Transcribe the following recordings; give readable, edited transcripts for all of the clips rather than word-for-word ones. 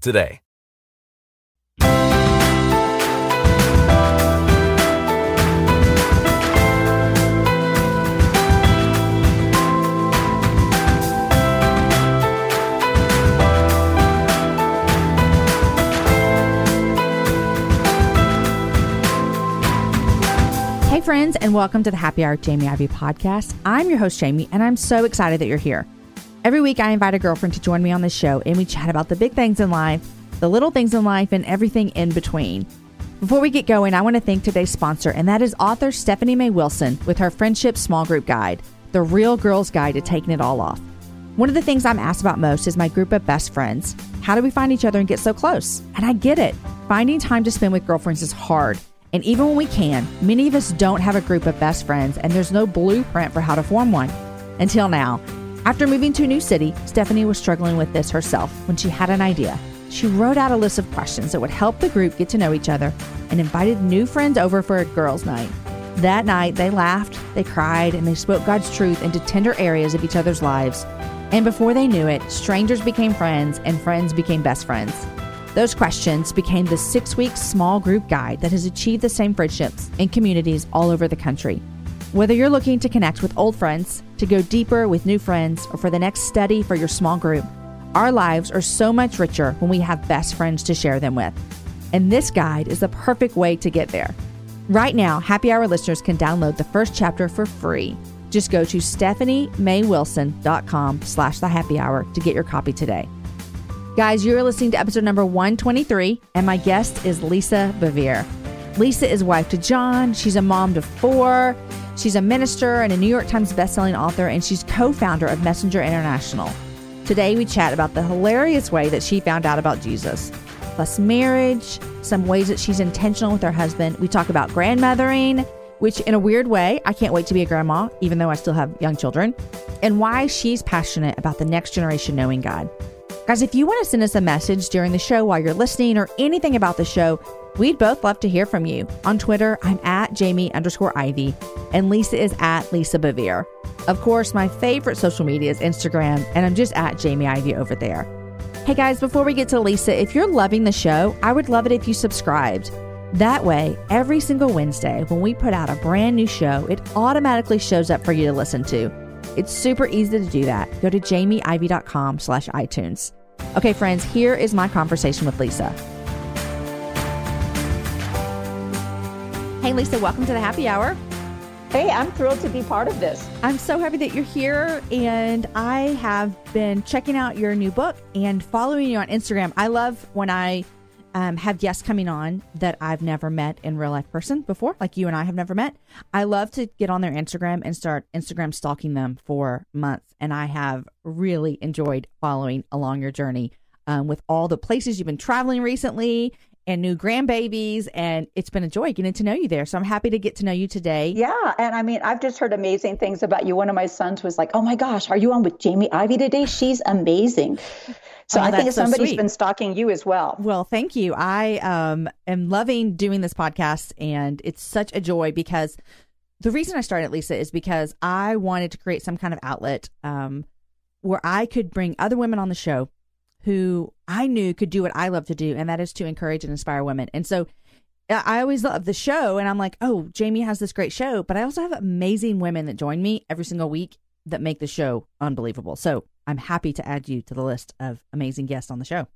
today. Hey friends, and welcome to the Happy Hour Jamie Ivy podcast. I'm your host Jamie, and I'm so excited that you're here. Every week, I invite a girlfriend to join me on the show, and we chat about the big things in life, the little things in life, and everything in between. Before we get going, I want to thank today's sponsor, and that is author Stephanie May Wilson with her Friendship Small Group Guide, the real girl's guide to taking it all off. One of the things I'm asked about most is my group of best friends. How do we find each other and get so close? And I get it. Finding time to spend with girlfriends is hard. And even when we can, many of us don't have a group of best friends, and there's no blueprint for how to form one. Until now. After moving to a new city, Stephanie was struggling with this herself when she had an idea. She wrote out a list of questions that would help the group get to know each other and invited new friends over for a girls' night. That night, they laughed, they cried, and they spoke God's truth into tender areas of each other's lives. And before they knew it, strangers became friends and friends became best friends. Those questions became the 6-week small group guide that has achieved the same friendships in communities all over the country. Whether you're looking to connect with old friends, to go deeper with new friends, or for the next study for your small group, our lives are so much richer when we have best friends to share them with. And this guide is the perfect way to get there. Right now, Happy Hour listeners can download the first chapter for free. Just go to stephaniemayWilson.com/thehappyhour to get your copy today. Guys, you're listening to episode number 123, and my guest is Lisa Bevere. Lisa is wife to John. She's a mom to 4. She's a minister and a New York Times bestselling author, and she's co-founder of Messenger International. Today, we chat about the hilarious way that she found out about Jesus, plus marriage, some ways that she's intentional with her husband. We talk about grandmothering, which in a weird way, I can't wait to be a grandma, even though I still have young children, and why she's passionate about the next generation knowing God. Guys, if you want to send us a message during the show while you're listening or anything about the show, we'd both love to hear from you. On Twitter, I'm at Jamie_Ivy, and Lisa is at Lisa Bevere. Of course, my favorite social media is Instagram, and I'm just at Jamie Ivy over there. Hey guys, before we get to Lisa, if you're loving the show, I would love it if you subscribed. That way, every single Wednesday when we put out a brand new show, it automatically shows up for you to listen to. It's super easy to do that. Go to jamieivy.com/iTunes. Okay, friends, here is my conversation with Lisa. Hey, Lisa, welcome to the Happy Hour. Hey, I'm thrilled to be part of this. I'm so happy that you're here, and I have been checking out your new book and following you on Instagram. I love when I have guests coming on that I've never met in real life person before, like you and I have never met. I love to get on their Instagram and start Instagram stalking them for months, and I have really enjoyed following along your journey with all the places you've been traveling recently and new grandbabies, and it's been a joy getting to know you there. So I'm happy to get to know you today. Yeah, and I mean, I've just heard amazing things about you. One of my sons was like, oh my gosh, are you on with Jamie Ivy today? She's amazing. So I think somebody's been stalking you as well. Well, thank you. I am loving doing this podcast, and it's such a joy because the reason I started, Lisa, is because I wanted to create some kind of outlet where I could bring other women on the show who I knew could do what I love to do, and that is to encourage and inspire women. And so I always love the show, and I'm like, oh, Jamie has this great show, but I also have amazing women that join me every single week that make the show unbelievable. So I'm happy to add you to the list of amazing guests on the show.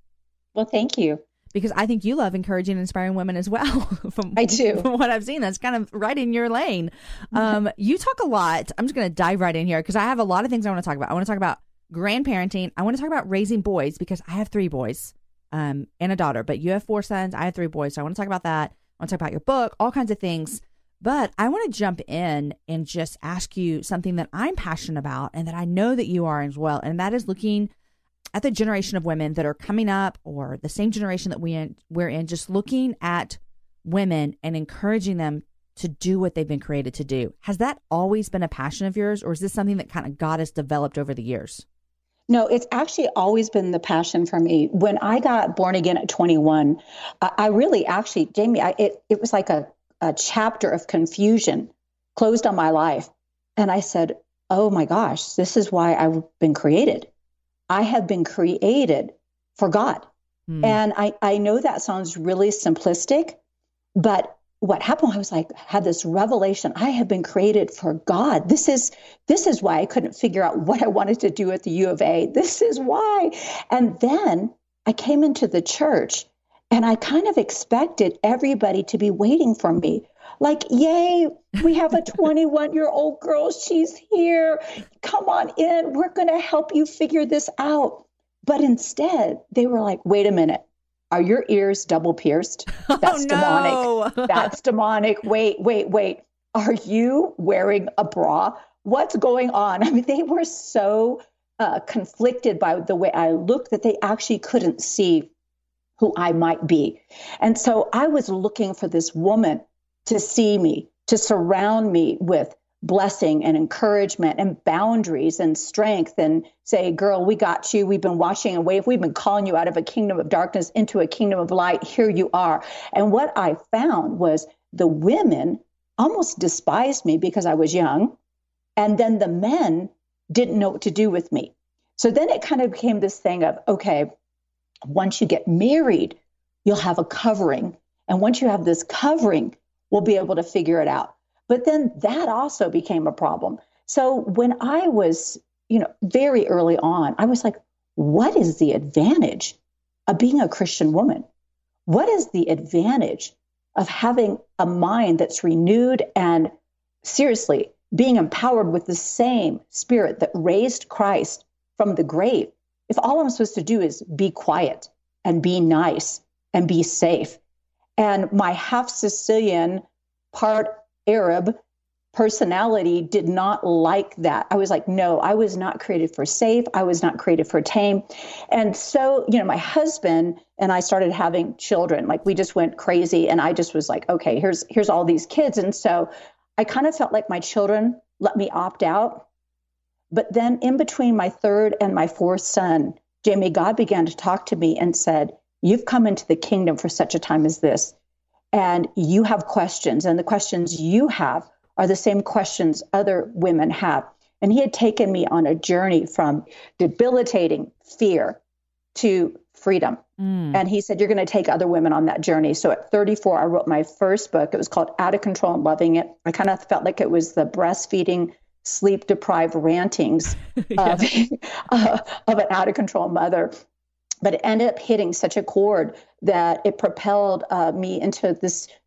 Well, thank you. Because I think you love encouraging and inspiring women as well. I do. From what I've seen, that's kind of right in your lane. You talk a lot. I'm just going to dive right in here because I have a lot of things I want to talk about. I want to talk about grandparenting. I want to talk about raising boys because I have 3 boys and a daughter, but you have 4 sons. I have 3 boys. So I want to talk about that. I want to talk about your book, all kinds of things. But I want to jump in and just ask you something that I'm passionate about and that I know that you are as well. And that is looking at the generation of women that are coming up, or the same generation that we're in, just looking at women and encouraging them to do what they've been created to do. Has that always been a passion of yours, or is this something that kind of God has developed over the years? No, it's actually always been the passion for me. When I got born again at 21, I really actually, Jamie, it was like a chapter of confusion closed on my life. And I said, oh my gosh, this is why I've been created. I have been created for God. Mm. And I know that sounds really simplistic, but what happened, I was like, had this revelation. I have been created for God. This is why I couldn't figure out what I wanted to do at the U of A. This is why. And then I came into the church and I kind of expected everybody to be waiting for me. Like, yay, we have a 21-year-old girl. She's here. Come on in. We're going to help you figure this out. But instead, they were like, wait a minute. Are your ears double pierced? That's demonic. No. That's demonic. Wait. Are you wearing a bra? What's going on? I mean, they were so conflicted by the way I looked that they actually couldn't see who I might be. And so I was looking for this woman to see me, to surround me with blessing and encouragement and boundaries and strength, and say, girl, we got you. We've been washing away. We've been calling you out of a kingdom of darkness into a kingdom of light. Here you are. And what I found was the women almost despised me because I was young. And then the men didn't know what to do with me. So then it kind of became this thing of, okay, once you get married, you'll have a covering. And once you have this covering, we'll be able to figure it out. But then that also became a problem. So when I was, very early on, I was like, what is the advantage of being a Christian woman? What is the advantage of having a mind that's renewed and seriously being empowered with the same spirit that raised Christ from the grave? If all I'm supposed to do is be quiet and be nice and be safe. And my half Sicilian, part Arab personality did not like that. I was like, no, I was not created for safe. I was not created for tame. And so, my husband and I started having children. Like, we just went crazy. And I just was like, okay, here's all these kids. And so I kind of felt like my children let me opt out. But then in between my third and my fourth son, Jamie, God began to talk to me and said, you've come into the kingdom for such a time as this. And you have questions, and the questions you have are the same questions other women have. And he had taken me on a journey from debilitating fear to freedom. Mm. And he said, you're going to take other women on that journey. So at 34, I wrote my first book. It was called Out of Control and Loving It. I kind of felt like it was the breastfeeding, sleep-deprived rantings of an out-of-control mother. But it ended up hitting such a chord that it propelled me into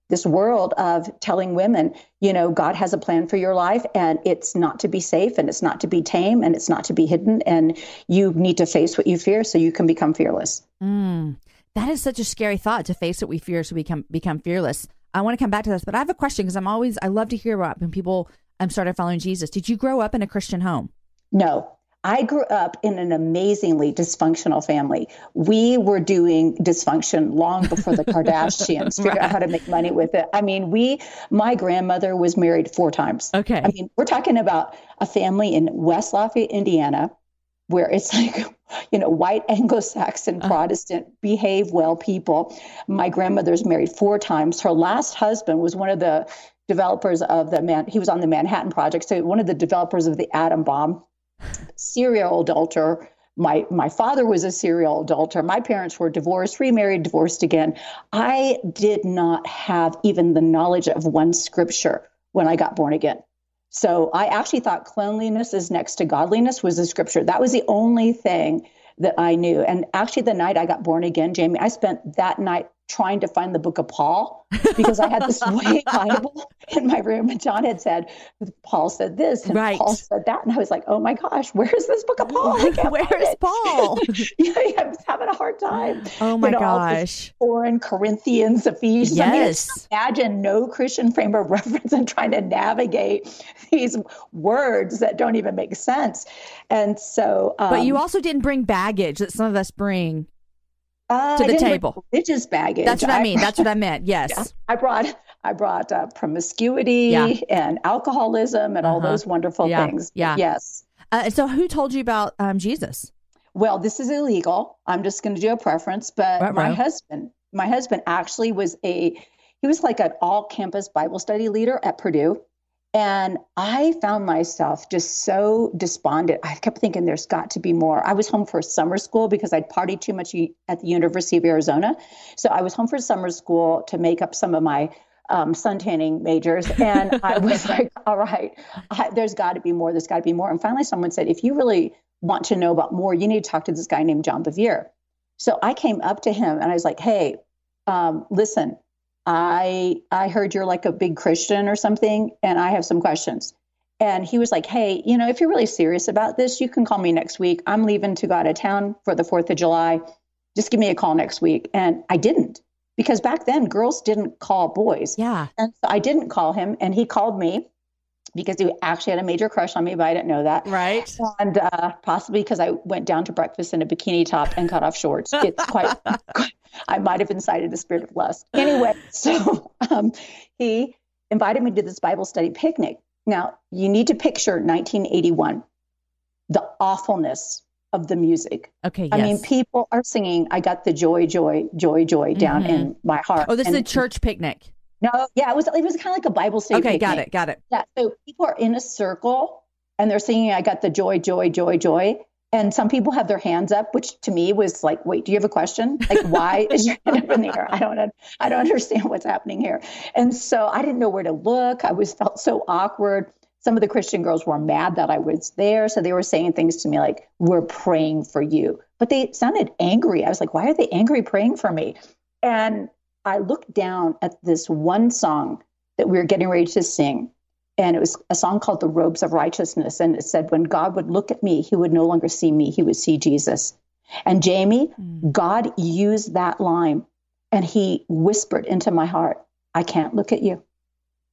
this world of telling women, God has a plan for your life, and it's not to be safe, and it's not to be tame, and it's not to be hidden, and you need to face what you fear so you can become fearless. Mm. That is such a scary thought, to face what we fear so we can become fearless. I want to come back to this, but I have a question, because I love to hear about when people started following Jesus. Did you grow up in a Christian home? No. I grew up in an amazingly dysfunctional family. We were doing dysfunction long before the Kardashians figured out how to make money with it. I mean, my grandmother was married 4 times. Okay. I mean, we're talking about a family in West Lafayette, Indiana, where it's like, white Anglo-Saxon Protestant behave well people. My grandmother's married 4 times. Her last husband was one of the developers of he was on the Manhattan Project. So one of the developers of the atom bomb. Serial adulterer. My father was a serial adulterer. My parents were divorced, remarried, divorced again. I did not have even the knowledge of one scripture when I got born again. So I actually thought cleanliness is next to godliness was a scripture. That was the only thing that I knew. And actually the night I got born again, Jamie, I spent that night trying to find the book of Paul, because I had this white Bible in my room and John had said, Paul said this and right. Paul said that. And I was like, oh my gosh, where is this book of Paul? Where is Paul? I was having a hard time. Oh my gosh. Foreign Corinthians, Ephesians. Yes. I mean, imagine no Christian frame of reference and trying to navigate these words that don't even make sense. And so. But you also didn't bring baggage that some of us bring. To the table. Religious baggage. That's what I mean. That's what I meant. Yes. Yeah, I brought promiscuity and alcoholism and all those wonderful things. Yeah. Yes. So who told you about Jesus? Well, this is illegal. I'm just going to do a preference, but my husband actually was like an all campus Bible study leader at Purdue. And I found myself just so despondent. I kept thinking there's got to be more. I was home for summer school because I'd partied too much at the University of Arizona. So I was home for summer school to make up some of my sun tanning majors. And I was like, all right, there's got to be more. There's got to be more. And finally, someone said, if you really want to know about more, you need to talk to this guy named John Bevere. So I came up to him and I was like, hey, listen. I heard you're like a big Christian or something, and I have some questions. And he was like, hey, if you're really serious about this, you can call me next week. I'm leaving to go out of town for the 4th of July. Just give me a call next week. And I didn't, because back then girls didn't call boys. Yeah. And so I didn't call him, and he called me because he actually had a major crush on me, but I didn't know that. Right. And possibly because I went down to breakfast in a bikini top and cut off shorts. It's quite I might have incited the spirit of lust. Anyway, so he invited me to this Bible study picnic. Now, you need to picture 1981, the awfulness of the music. Okay, yes. I mean, people are singing, I got the joy, joy, joy, joy down in my heart. Oh, this is a church picnic. No, yeah, it was kind of like a Bible study picnic. Okay, got it. Yeah, so people are in a circle, and they're singing, I got the joy, joy, joy, joy. And some people have their hands up, which to me was like, wait, do you have a question? Like, why is your hand up in the air? I don't understand what's happening here. And so I didn't know where to look. I felt so awkward. Some of the Christian girls were mad that I was there. So they were saying things to me like, we're praying for you. But they sounded angry. I was like, why are they angry praying for me? And I looked down at this one song that we were getting ready to sing. And it was a song called The Robes of Righteousness. And it said, when God would look at me, he would no longer see me. He would see Jesus. And Jamie, God used that line. And he whispered into my heart, I can't look at you.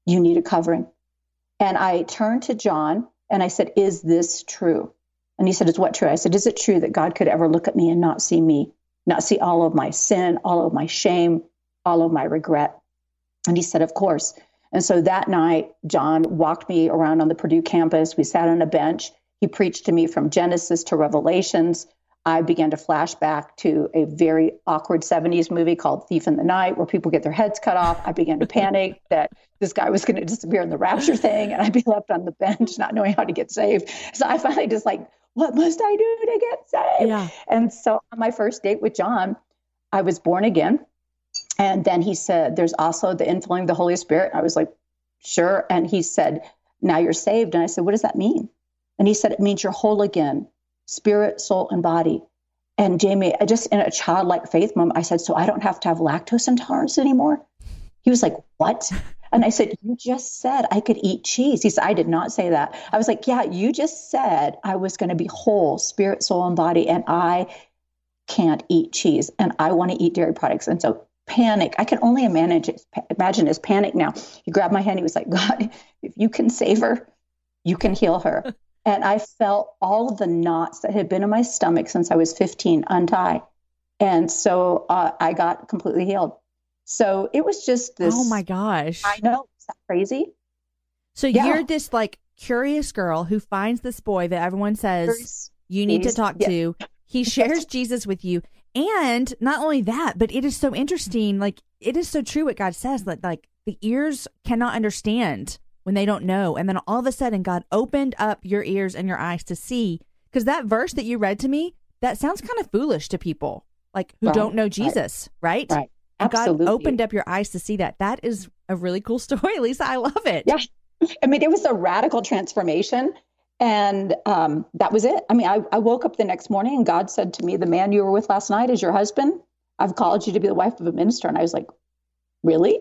You need a covering. And I turned to John and I said, is this true? And he said, is what true? I said, is it true that God could ever look at me and not see me, not see all of my sin, all of my shame, all of my regret? And he said, of course. And so that night, John walked me around on the Purdue campus. We sat on a bench. He preached to me from Genesis to Revelations. I began to flash back to a very awkward 70s movie called Thief in the Night, where people get their heads cut off. I began to panic that this guy was going to disappear in the rapture thing, and I'd be left on the bench not knowing how to get saved. So I finally just like, what must I do to get saved? Yeah. And so on my first date with John, I was born again. And then he said, there's also the infilling of the Holy Spirit. I was like, sure. And he said, now you're saved. And I said, what does that mean? And he said, it means you're whole again, spirit, soul, and body. And Jamie, I just in a childlike faith moment, I said, so I don't have to have lactose intolerance anymore? He was like, what? And I said, you just said I could eat cheese. He said, I did not say that. I was like, yeah, you just said I was going to be whole, spirit, soul, and body, and I can't eat cheese, and I want to eat dairy products. And so panic. I can only imagine his panic now. He grabbed my hand. He was like, God, if you can save her, you can heal her. And I felt all of the knots that had been in my stomach since I was 15 untie. And so I got completely healed. So it was just this. Oh my gosh. I know. Is that crazy? So you're this like curious girl who finds this boy that everyone says you need to talk to. He shares Jesus with you. And not only that, but it is so interesting. Like, it is so true what God says, that like the ears cannot understand when they don't know. And then all of a sudden, God opened up your ears and your eyes to see. Because that verse that you read to me, that sounds kind of foolish to people like who don't know Jesus, right? Right. And absolutely. God opened up your eyes to see that. That is a really cool story, Lisa. I love it. Yeah. I mean, it was a radical transformation. And that was it. I mean, I woke up the next morning and God said to me, the man you were with last night is your husband. I've called you to be the wife of a minister. And I was like, really?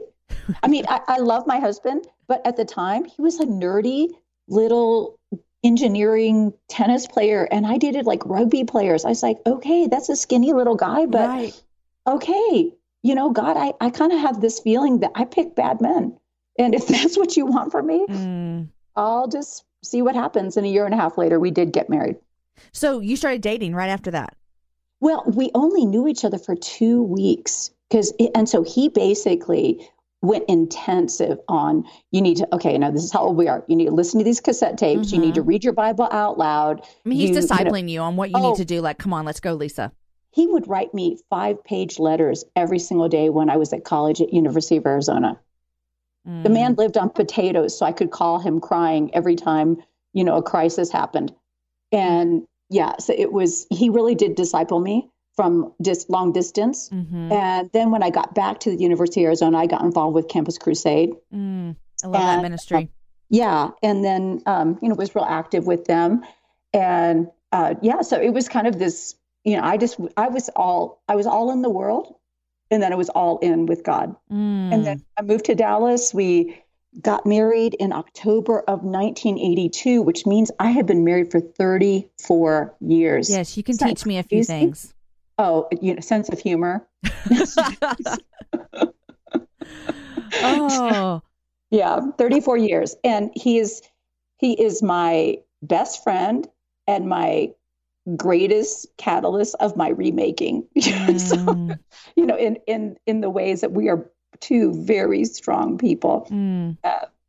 I mean, I love my husband, but at the time he was a nerdy little engineering tennis player. And I dated like rugby players. I was like, okay, that's a skinny little guy, but right. Okay. You know, God, I kind of have this feeling that I pick bad men. And if that's what you want from me, I'll just see what happens. And a year and a half later, we did get married. So you started dating right after that? Well, we only knew each other for 2 weeks. So he basically went intensive on, you need to, okay, now this is how old we are. You need to listen to these cassette tapes. Mm-hmm. You need to read your Bible out loud. I mean, he's discipling you on what you need to do. Like, come on, let's go, Lisa. He would write me 5-page letters every single day when I was at college at University of Arizona. Mm. The man lived on potatoes, so I could call him crying every time, you know, a crisis happened. And yeah, so it was, he really did disciple me from just long distance. Mm-hmm. And then when I got back to the University of Arizona, I got involved with Campus Crusade. I love that ministry. Yeah. And then, you know, was real active with them. And so it was kind of this, you know, I was all in the world, and then I was all in with God. And then I moved to Dallas. We got married in October of 1982, which means I had been married for 34 years. Yes, you can teach me a few things. Oh, you know, sense of humor. Oh, yeah, 34 years, and he is my best friend and my greatest catalyst of my remaking. So, you know, in the ways that we are two very strong people.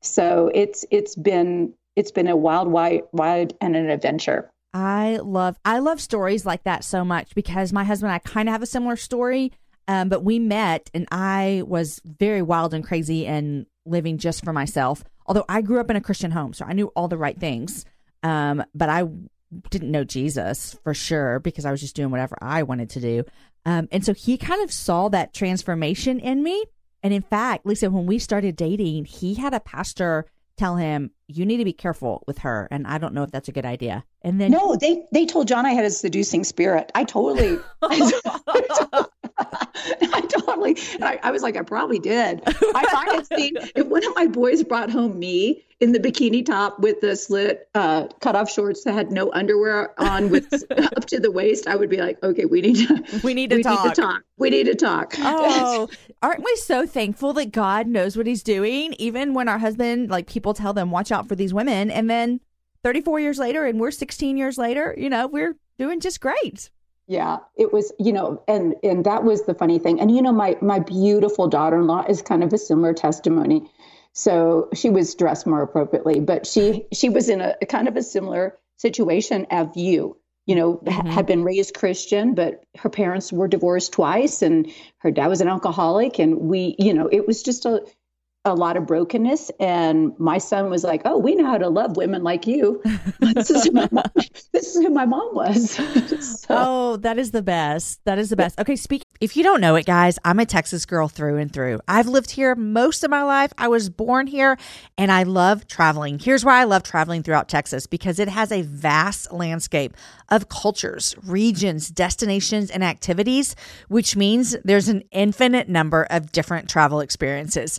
So it's been a wild and an adventure. I love stories like that so much, because my husband and I kind of have a similar story, but we met and I was very wild and crazy and living just for myself. Although I grew up in a Christian home, so I knew all the right things, but I didn't know Jesus for sure, because I was just doing whatever I wanted to do. And so he kind of saw that transformation in me. And in fact, Lisa, when we started dating, he had a pastor tell him, you need to be careful with her. And I don't know if that's a good idea. And then no, they told John I had a seducing spirit. I totally. I was like, I probably did. I had seen if one of my boys brought home me in the bikini top with the slit cut off shorts that had no underwear on with up to the waist, I would be like, okay, we need to talk. Oh, aren't we so thankful that God knows what he's doing, even when our husband, like people tell them, watch out for these women. And then 34 years later, and we're 16 years later, you know, we're doing just great. Yeah, it was, you know, and that was the funny thing. And, you know, my beautiful daughter-in-law is kind of a similar testimony. So she was dressed more appropriately, but she was in a kind of a similar situation of you know, had been raised Christian, but her parents were divorced twice and her dad was an alcoholic. And we, you know, it was just a lot of brokenness. And my son was like, oh, we know how to love women like you. This is who my mom was. So. Oh, that is the best. That is the best. Okay. If you don't know it, guys, I'm a Texas girl through and through. I've lived here most of my life. I was born here and I love traveling. Here's why I love traveling throughout Texas, because it has a vast landscape of cultures, regions, destinations, and activities, which means there's an infinite number of different travel experiences.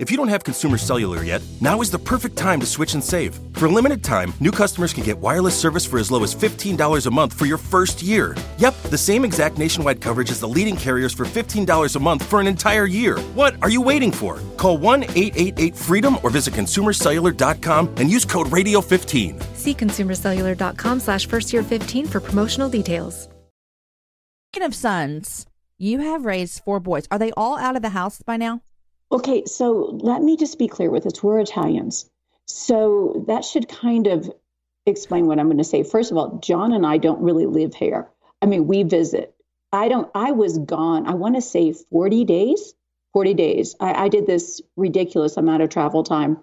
If you don't have Consumer Cellular yet, now is the perfect time to switch and save. For a limited time, new customers can get wireless service for as low as $15 a month for your first year. Yep, the same exact nationwide coverage as the leading carriers for $15 a month for an entire year. What are you waiting for? Call 1-888-FREEDOM or visit ConsumerCellular.com and use code RADIO15. See ConsumerCellular.com/firstyear15 for promotional details. Speaking of sons, you have raised 4 boys. Are they all out of the house by now? Okay, so let me just be clear with this. We're Italians. So that should kind of explain what I'm going to say. First of all, John and I don't really live here. I mean, we visit. I was gone, I want to say 40 days. I did this ridiculous amount of travel time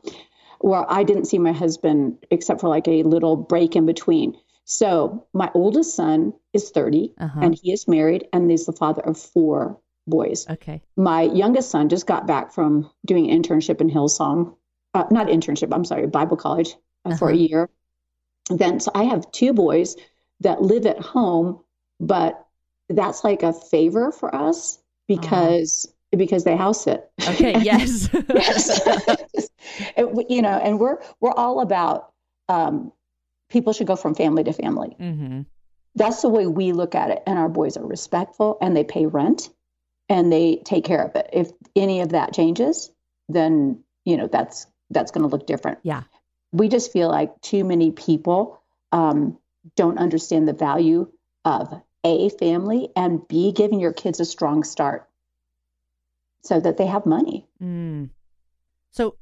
where I didn't see my husband except for like a little break in between. So my oldest son is 30 and he is married and is the father of 4 boys. Okay. My youngest son just got back from doing an internship in Hillsong, Bible college for a year. Then so I have 2 boys that live at home, but that's like a favor for us because they house sit. Okay. Yes. Yes. You know, and we're all about people should go from family to family. Mm-hmm. That's the way we look at it. And our boys are respectful and they pay rent. And they take care of it. If any of that changes, then, you know, that's going to look different. Yeah. We just feel like too many people don't understand the value of A, family, and B, giving your kids a strong start so that they have money. Mm. So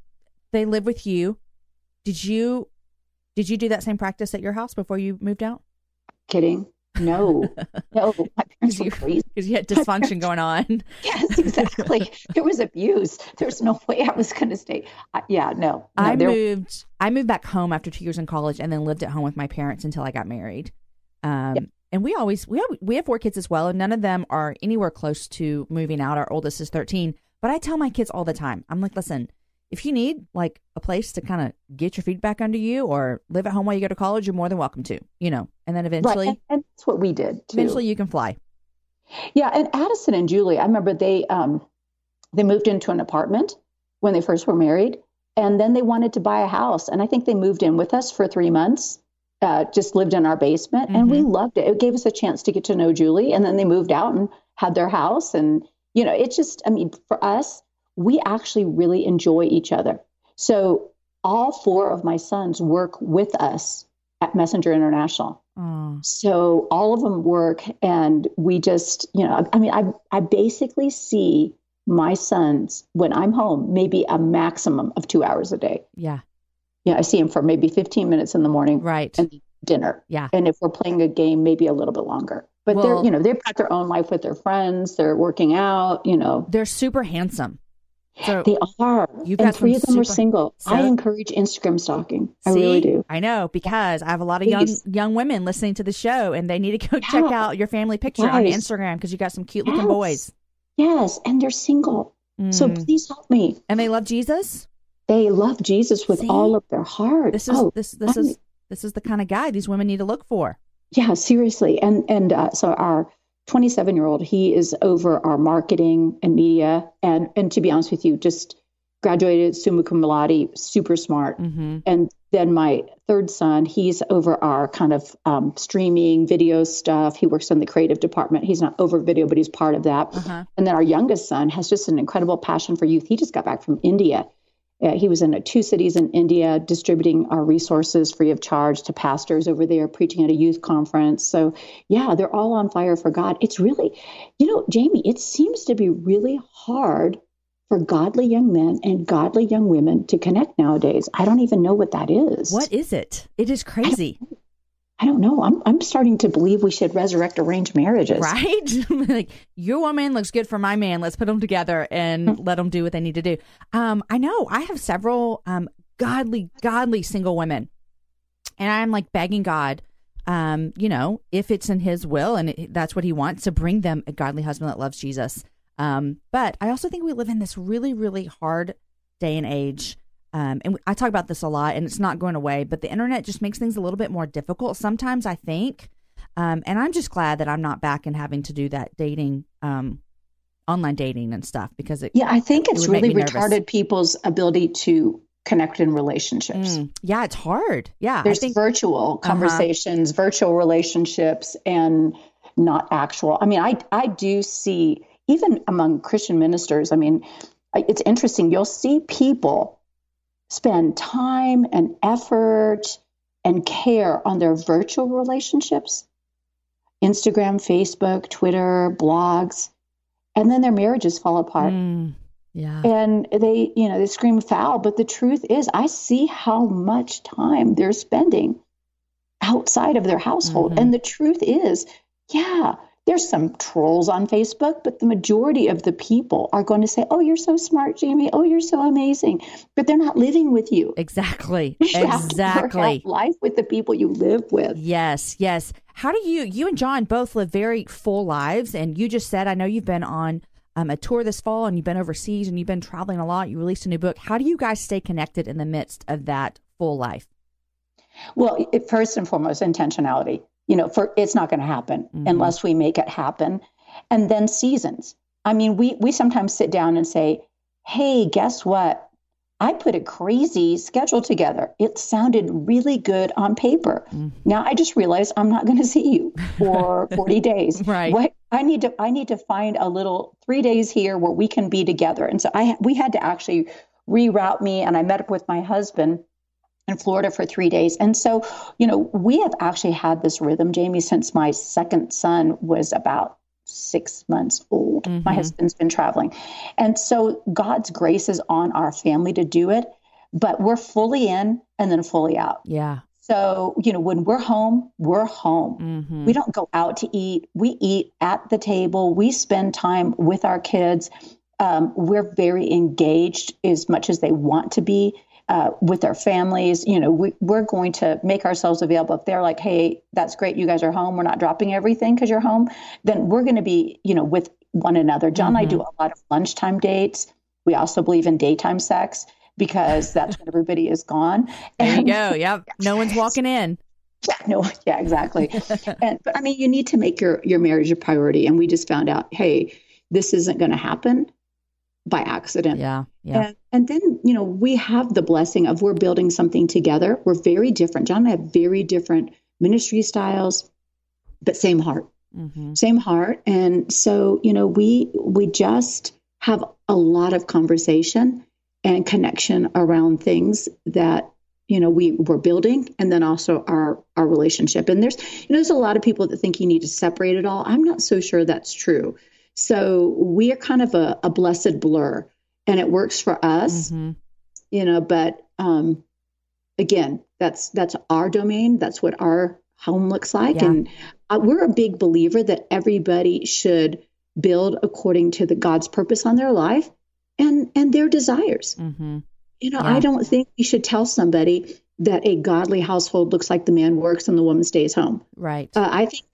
they live with you. Did you do that same practice at your house before you moved out? Kidding. No, my parents were crazy. Because you had dysfunction going on. Yes, exactly. There was abuse. There's no way I was going to stay. I moved back home after 2 years in college and then lived at home with my parents until I got married. And we have 4 kids as well. And none of them are anywhere close to moving out. Our oldest is 13. But I tell my kids all the time, I'm like, listen, if you need like a place to kind of get your feet back under you or live at home while you go to college, you're more than welcome to, you know, and then eventually. Right. And that's what we did too. Eventually you can fly. Yeah. And Addison and Julie, I remember they moved into an apartment when they first were married and then they wanted to buy a house. And I think they moved in with us for 3 months, just lived in our basement and we loved it. It gave us a chance to get to know Julie. And then they moved out and had their house. And, you know, it's just, I mean, for us, we actually really enjoy each other. So all 4 of my sons work with us at Messenger International. Oh. So all of them work and we just, you know, I mean, I basically see my sons when I'm home, maybe a maximum of 2 hours a day. Yeah. Yeah. I see them for maybe 15 minutes in the morning. Right. And dinner. Yeah. And if we're playing a game, maybe a little bit longer. But they're, you know, they've got their own life with their friends. They're working out, you know. They're super handsome. So they are. And 3 of them are single. So, I encourage Instagram stalking. I really do. I know because I have a lot of young women listening to the show and they need to go check out your family picture on Instagram because you got some cute looking boys. Yes. And they're single. Mm. So please help me. And they love Jesus? They love Jesus with all of their heart. This is the kind of guy these women need to look for. Yeah, seriously. And so our 27-year-old, he is over our marketing and media. And to be honest with you, just graduated summa cum laude, super smart. Mm-hmm. And then my 3rd son, he's over our kind of streaming video stuff. He works in the creative department. He's not over video, but he's part of that. Uh-huh. And then our youngest son has just an incredible passion for youth. He just got back from India. He was in 2 cities in India, distributing our resources free of charge to pastors over there, preaching at a youth conference. So, yeah, they're all on fire for God. It's really, you know, Jamie, it seems to be really hard for godly young men and godly young women to connect nowadays. I don't even know what that is. What is it? It is crazy. I don't know. I'm starting to believe we should resurrect arranged marriages. Right? Like, your woman looks good for my man. Let's put them together and let them do what they need to do. I know I have several godly single women, and I'm like begging God, you know, if it's in his will and that's what he wants, to bring them a godly husband that loves Jesus. But I also think we live in this really, really hard day and age. And I talk about this a lot, and it's not going away, but the internet just makes things a little bit more difficult sometimes, I think. And I'm just glad that I'm not back and having to do that dating, online dating and stuff, because it, I think it's really retarded people's ability to connect in relationships. Yeah, it's hard. Yeah. There's virtual conversations, virtual relationships, and not actual. I mean, I do see, even among Christian ministers, I mean, it's interesting. You'll see people spend time and effort and care on their virtual relationships, Instagram, Facebook, Twitter, blogs, and then their marriages fall apart. Yeah. And they, you know, they scream foul, but the truth is I see how much time they're spending outside of their household. And the truth is, there's some trolls on Facebook, but the majority of the people are going to say, oh, you're so smart, Jamie. Oh, you're so amazing. But they're not living with you. Exactly. You have to have life with the people you live with. Yes. Yes. How do you and John both live very full lives? And you just said, I know you've been on a tour this fall, and you've been overseas, and you've been traveling a lot. You released a new book. How do you guys stay connected in the midst of that full life? Well, first and foremost, intentionality. You know, it's not going to happen unless we make it happen. And then seasons. I mean, we sometimes sit down and say, hey, guess what? I put a crazy schedule together. It sounded really good on paper. Now I just realized I'm not going to see you for 40 days. Right. I need to find a little 3 days here where we can be together. And so we had to actually reroute me, and I met up with my husband in Florida for 3 days. And so, you know, we have actually had this rhythm, Jamie, since my second son was about 6 months old. My husband's been traveling. And so God's grace is on our family to do it, but we're fully in and then fully out. Yeah. So, you know, when we're home, we're home. We don't go out to eat. We eat at the table. We spend time with our kids. We're very engaged as much as they want to be. With our families, you know, we're going to make ourselves available. If they're like, hey, that's great, you guys are home, we're not dropping everything because you're home, then we're going to be, you know, with one another. John and I do a lot of lunchtime dates. We also believe in daytime sex because that's when everybody is gone. There you go. Yep. No one's walking in. Yeah, exactly. But I mean, you need to make your marriage a priority. And we just found out, hey, this isn't going to happen by accident. Yeah. And then, you know, we have the blessing of we're building something together. We're very different. John and I have very different ministry styles, but same heart, And so, you know, we just have a lot of conversation and connection around things that, you know, we're building, and then also our relationship. And there's a lot of people that think you need to separate it all. I'm not so sure that's true. So we are kind of a blessed blur, and it works for us, you know, but, again, that's our domain. That's what our home looks like. Yeah. And we're a big believer that everybody should build according to the God's purpose on their life and their desires. You know, I don't think you should tell somebody that a godly household looks like the man works and the woman stays home. Right. I think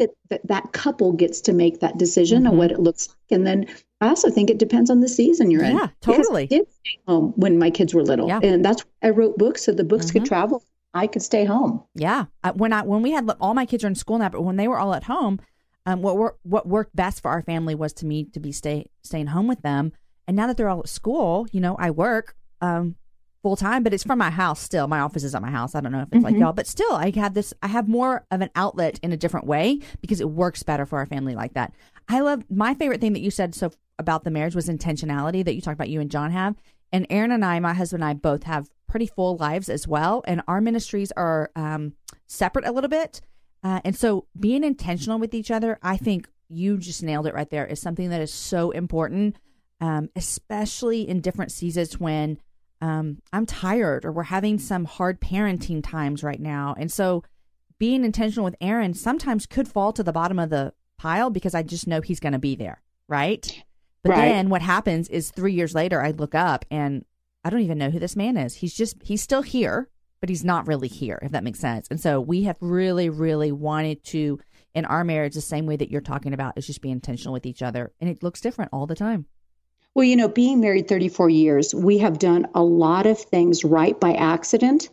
that couple gets to make that decision on what it looks like. And then I also think it depends on the season you're in. Yeah, totally. I did stay home when my kids were little. Yeah. And that's why I wrote books, so the books could travel. I could stay home. Yeah. When we had all my kids are in school now, but when they were all at home, what worked best for our family was to me to be staying home with them. And now that they're all at school, you know, I work, full time, but it's from my house still. My office is at my house. I don't know if it's like y'all, but still I have more of an outlet in a different way because it works better for our family like that. I love my favorite thing that you said so about the marriage was intentionality that you talked about you and John have. And Aaron and I, my husband and I both have pretty full lives as well. And our ministries are separate a little bit. And so being intentional with each other, I think you just nailed it right there, is something that is so important, especially in different seasons when I'm tired or we're having some hard parenting times right now. And so being intentional with Aaron sometimes could fall to the bottom of the pile because I just know he's going to be there. Right. But then what happens is 3 years later, I look up and I don't even know who this man is. He's still here, but he's not really here, if that makes sense. And so we have really, really wanted to, in our marriage, the same way that you're talking about, is just be intentional with each other. And it looks different all the time. Well, you know, being married 34 years, we have done a lot of things right by accident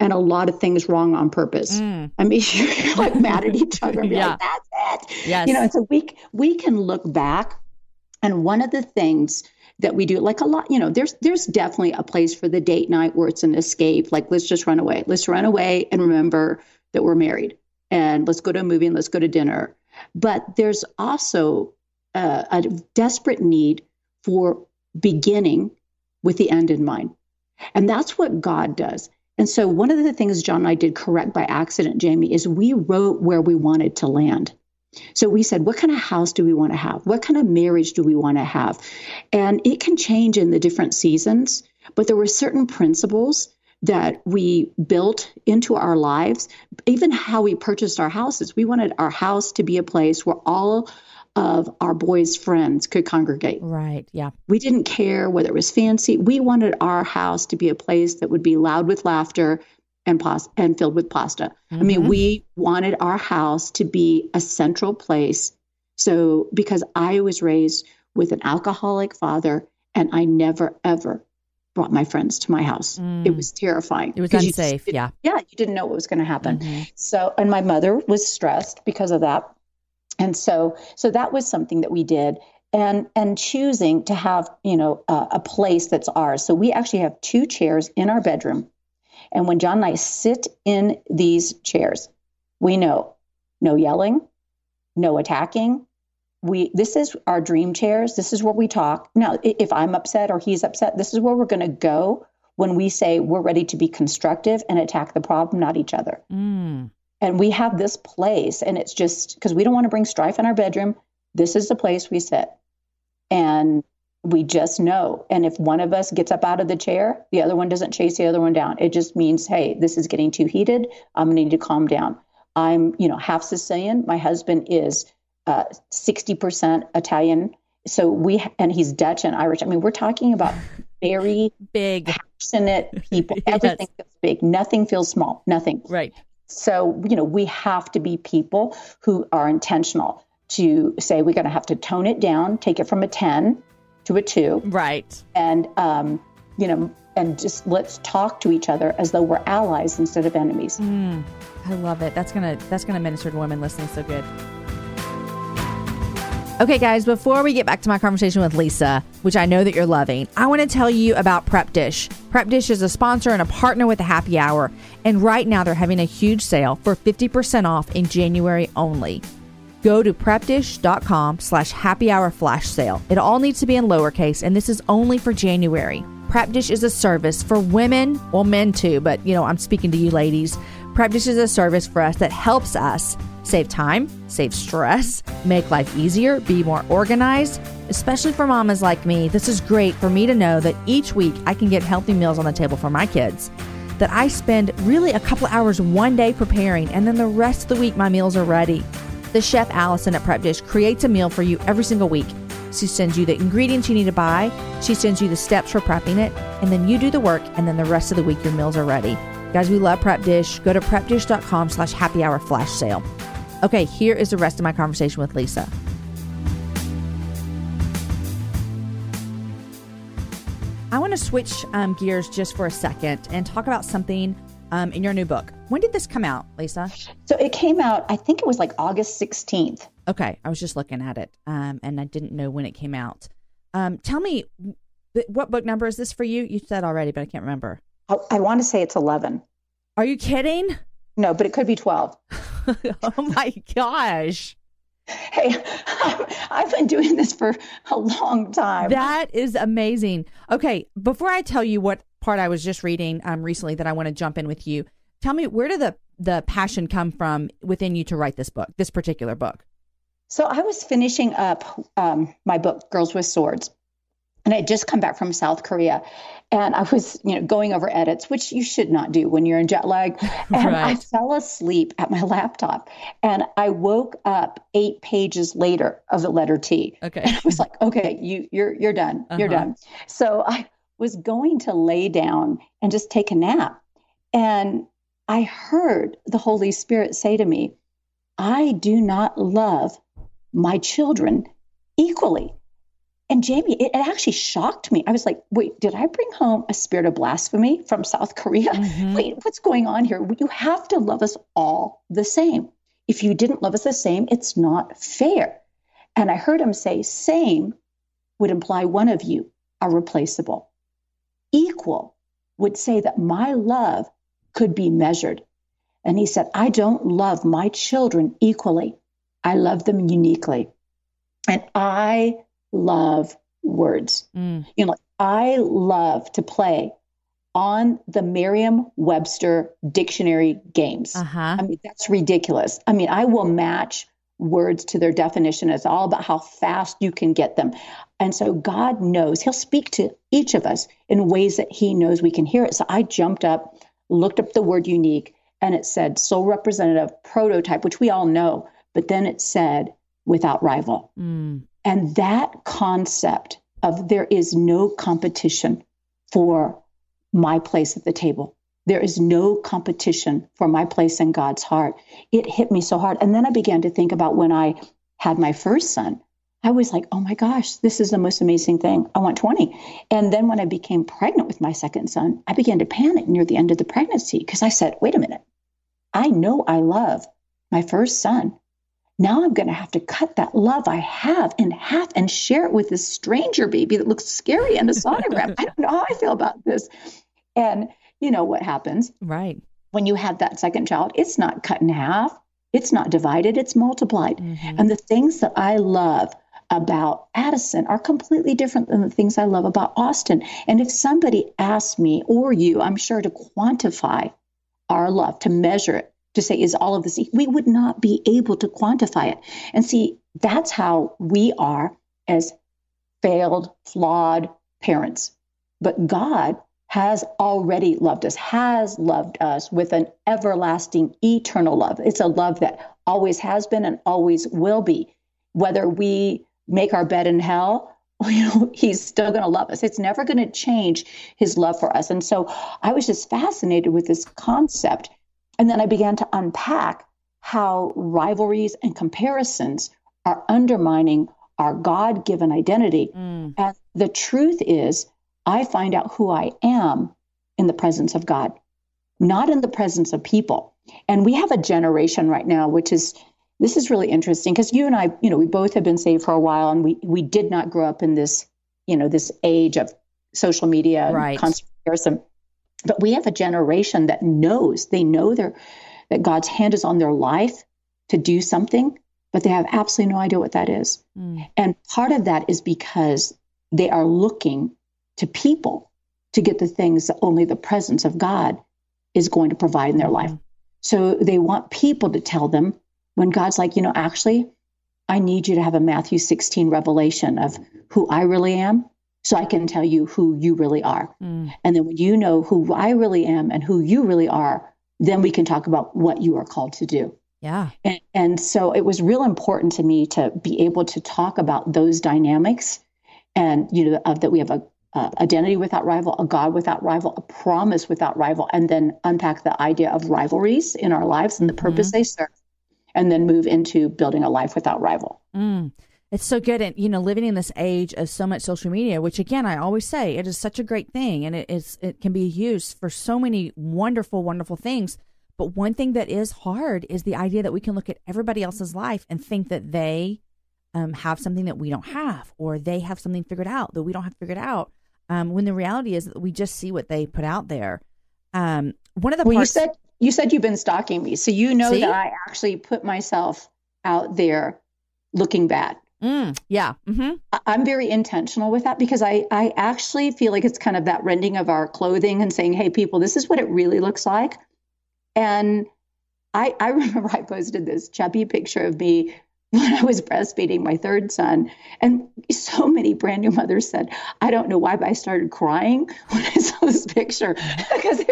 and a lot of things wrong on purpose. Mm. I mean, you're like mad at each other and be like, that's it. Yes. You know, and so we can look back. And one of the things that we do, like a lot, you know, there's definitely a place for the date night where it's an escape. Like, let's just run away. Let's run away and remember that we're married, and let's go to a movie and let's go to dinner. But there's also a desperate need for beginning with the end in mind. And that's what God does. And so one of the things John and I did correct by accident, Jamie, is we wrote where we wanted to land. So we said, what kind of house do we want to have? What kind of marriage do we want to have? And it can change in the different seasons, but there were certain principles that we built into our lives, even how we purchased our houses. We wanted our house to be a place where all of our boys' friends could congregate. Right. Yeah. We didn't care whether it was fancy. We wanted our house to be a place that would be loud with laughter and filled with pasta. Mm-hmm. I mean, we wanted our house to be a central place. So, because I was raised with an alcoholic father, and I never, ever brought my friends to my house. Mm. It was terrifying. It was unsafe. Yeah. Yeah. You didn't know what was going to happen. Mm-hmm. So, and my mother was stressed because of that. And so that was something that we did, and choosing to have, you know, a place that's ours. So we actually have two chairs in our bedroom. And when John and I sit in these chairs, we know no yelling, no attacking. This is our dream chairs. This is where we talk. Now, if I'm upset or he's upset, this is where we're going to go when we say we're ready to be constructive and attack the problem, not each other. Mm. And we have this place, and it's just because we don't want to bring strife in our bedroom. This is the place we sit. And we just know. And if one of us gets up out of the chair, the other one doesn't chase the other one down. It just means, hey, this is getting too heated. I'm going to need to calm down. I'm, you know, half Sicilian. My husband is 60% Italian. So and he's Dutch and Irish. I mean, we're talking about very big, passionate people. Yes. Everything feels big. Nothing feels small. Nothing. Right. So, you know, we have to be people who are intentional to say we're going to have to tone it down, take it from a 10 to a 2. Right. And, you know, and just let's talk to each other as though we're allies instead of enemies. Mm, I love it. That's going to minister to women listening so good. Okay, guys, before we get back to my conversation with Lisa, which I know that you're loving, I want to tell you about PrepDish. PrepDish is a sponsor and a partner with the Happy Hour. And right now they're having a huge sale for 50% off in January only. Go to PrepDish.com/happy-hour-flash-sale. It all needs to be in lowercase, and this is only for January. PrepDish is a service for women, well, men too, but, you know, I'm speaking to you ladies. PrepDish is a service for us that helps us save time, save stress, make life easier, be more organized. Especially for mamas like me, this is great for me to know that each week I can get healthy meals on the table for my kids, that I spend really a couple hours one day preparing, and then the rest of the week my meals are ready. The chef Allison at PrepDish creates a meal for you every single week. She sends you the ingredients you need to buy, she sends you the steps for prepping it, and then you do the work, and then the rest of the week your meals are ready. Guys, we love PrepDish. Go to PrepDish.com/happy-hour-flash-sale. Okay, here is the rest of my conversation with Lisa. I want to switch gears just for a second and talk about something in your new book. When did this come out, Lisa? So it came out, I think it was like August 16th. Okay, I was just looking at it and I didn't know when it came out. Tell me, what book number is this for you? You said already, but I can't remember. I want to say it's 11. Are you kidding? No, but it could be 12. Oh my gosh. Hey, I've been doing this for a long time. That is amazing. Okay, before I tell you what part I was just reading recently that I want to jump in with you, tell me, where did the passion come from within you to write this book, this particular book? So I was finishing up my book, Girls with Swords. And I'd just come back from South Korea, and I was, going over edits, which you should not do when you're in jet lag. And right. I fell asleep at my laptop, and I woke up 8 pages later of the letter T. Okay. And I was like, okay, you're done. Uh-huh. You're done. So I was going to lay down and just take a nap. And I heard the Holy Spirit say to me, I do not love my children equally. And Jamie, it actually shocked me. I was like, wait, did I bring home a spirit of blasphemy from South Korea? Mm-hmm. Wait, what's going on here? You have to love us all the same. If you didn't love us the same, it's not fair. And I heard him say, same would imply one of you are replaceable. Equal would say that my love could be measured. And he said, I don't love my children equally. I love them uniquely. And I love words. Mm. I love to play on the Merriam-Webster dictionary games. Uh-huh. I mean, that's ridiculous. I mean, I will match words to their definition. It's all about how fast you can get them. And so God knows, he'll speak to each of us in ways that he knows we can hear it. So I jumped up, looked up the word unique, and it said soul representative, prototype, which we all know, but then it said without rival. Mm. And that concept of there is no competition for my place at the table. There is no competition for my place in God's heart. It hit me so hard. And then I began to think about when I had my first son, I was like, oh my gosh, this is the most amazing thing. I want 20. And then when I became pregnant with my second son, I began to panic near the end of the pregnancy because I said, wait a minute, I know I love my first son. Now I'm going to have to cut that love I have in half and share it with this stranger baby that looks scary and a sonogram. I don't know how I feel about this. And you know what happens. Right. When you have that second child, it's not cut in half. It's not divided. It's multiplied. Mm-hmm. And the things that I love about Addison are completely different than the things I love about Austin. And if somebody asked me or you, I'm sure, to quantify our love, to measure it, to say, is all of this, we would not be able to quantify it. And see, that's how we are as failed, flawed parents. But God has already loved us, with an everlasting, eternal love. It's a love that always has been and always will be. Whether we make our bed in hell, he's still going to love us. It's never going to change his love for us. And so I was just fascinated with this concept. And then I began to unpack how rivalries and comparisons are undermining our God-given identity. Mm. And the truth is, I find out who I am in the presence of God, not in the presence of people. And we have a generation right now, this is really interesting because you and I, we both have been saved for a while, and we did not grow up in this, this age of social media and constant comparison. But we have a generation that knows, that God's hand is on their life to do something, but they have absolutely no idea what that is. Mm. And part of that is because they are looking to people to get the things that only the presence of God is going to provide in their life. So they want people to tell them when God's like, actually, I need you to have a Matthew 16 revelation of who I really am, so I can tell you who you really are. Mm. And then when you know who I really am and who you really are, then we can talk about what you are called to do. Yeah. And so it was real important to me to be able to talk about those dynamics and, that we have a identity without rival, a God without rival, a promise without rival, and then unpack the idea of rivalries in our lives and the purpose they serve, and then move into building a life without rival. Mm. It's so good. And, living in this age of so much social media, which, again, I always say it is such a great thing. And it can be used for so many wonderful, wonderful things. But one thing that is hard is the idea that we can look at everybody else's life and think that they have something that we don't have, or they have something figured out that we don't have figured out, when the reality is that we just see what they put out there. One of the you said you've been stalking me. So, see? That I actually put myself out there looking bad. Mm, yeah. Mm-hmm. I'm very intentional with that because I actually feel like it's kind of that rending of our clothing and saying, hey, people, this is what it really looks like. And I remember I posted this chubby picture of me when I was breastfeeding my third son. And so many brand new mothers said, I don't know why, but I started crying when I saw this picture because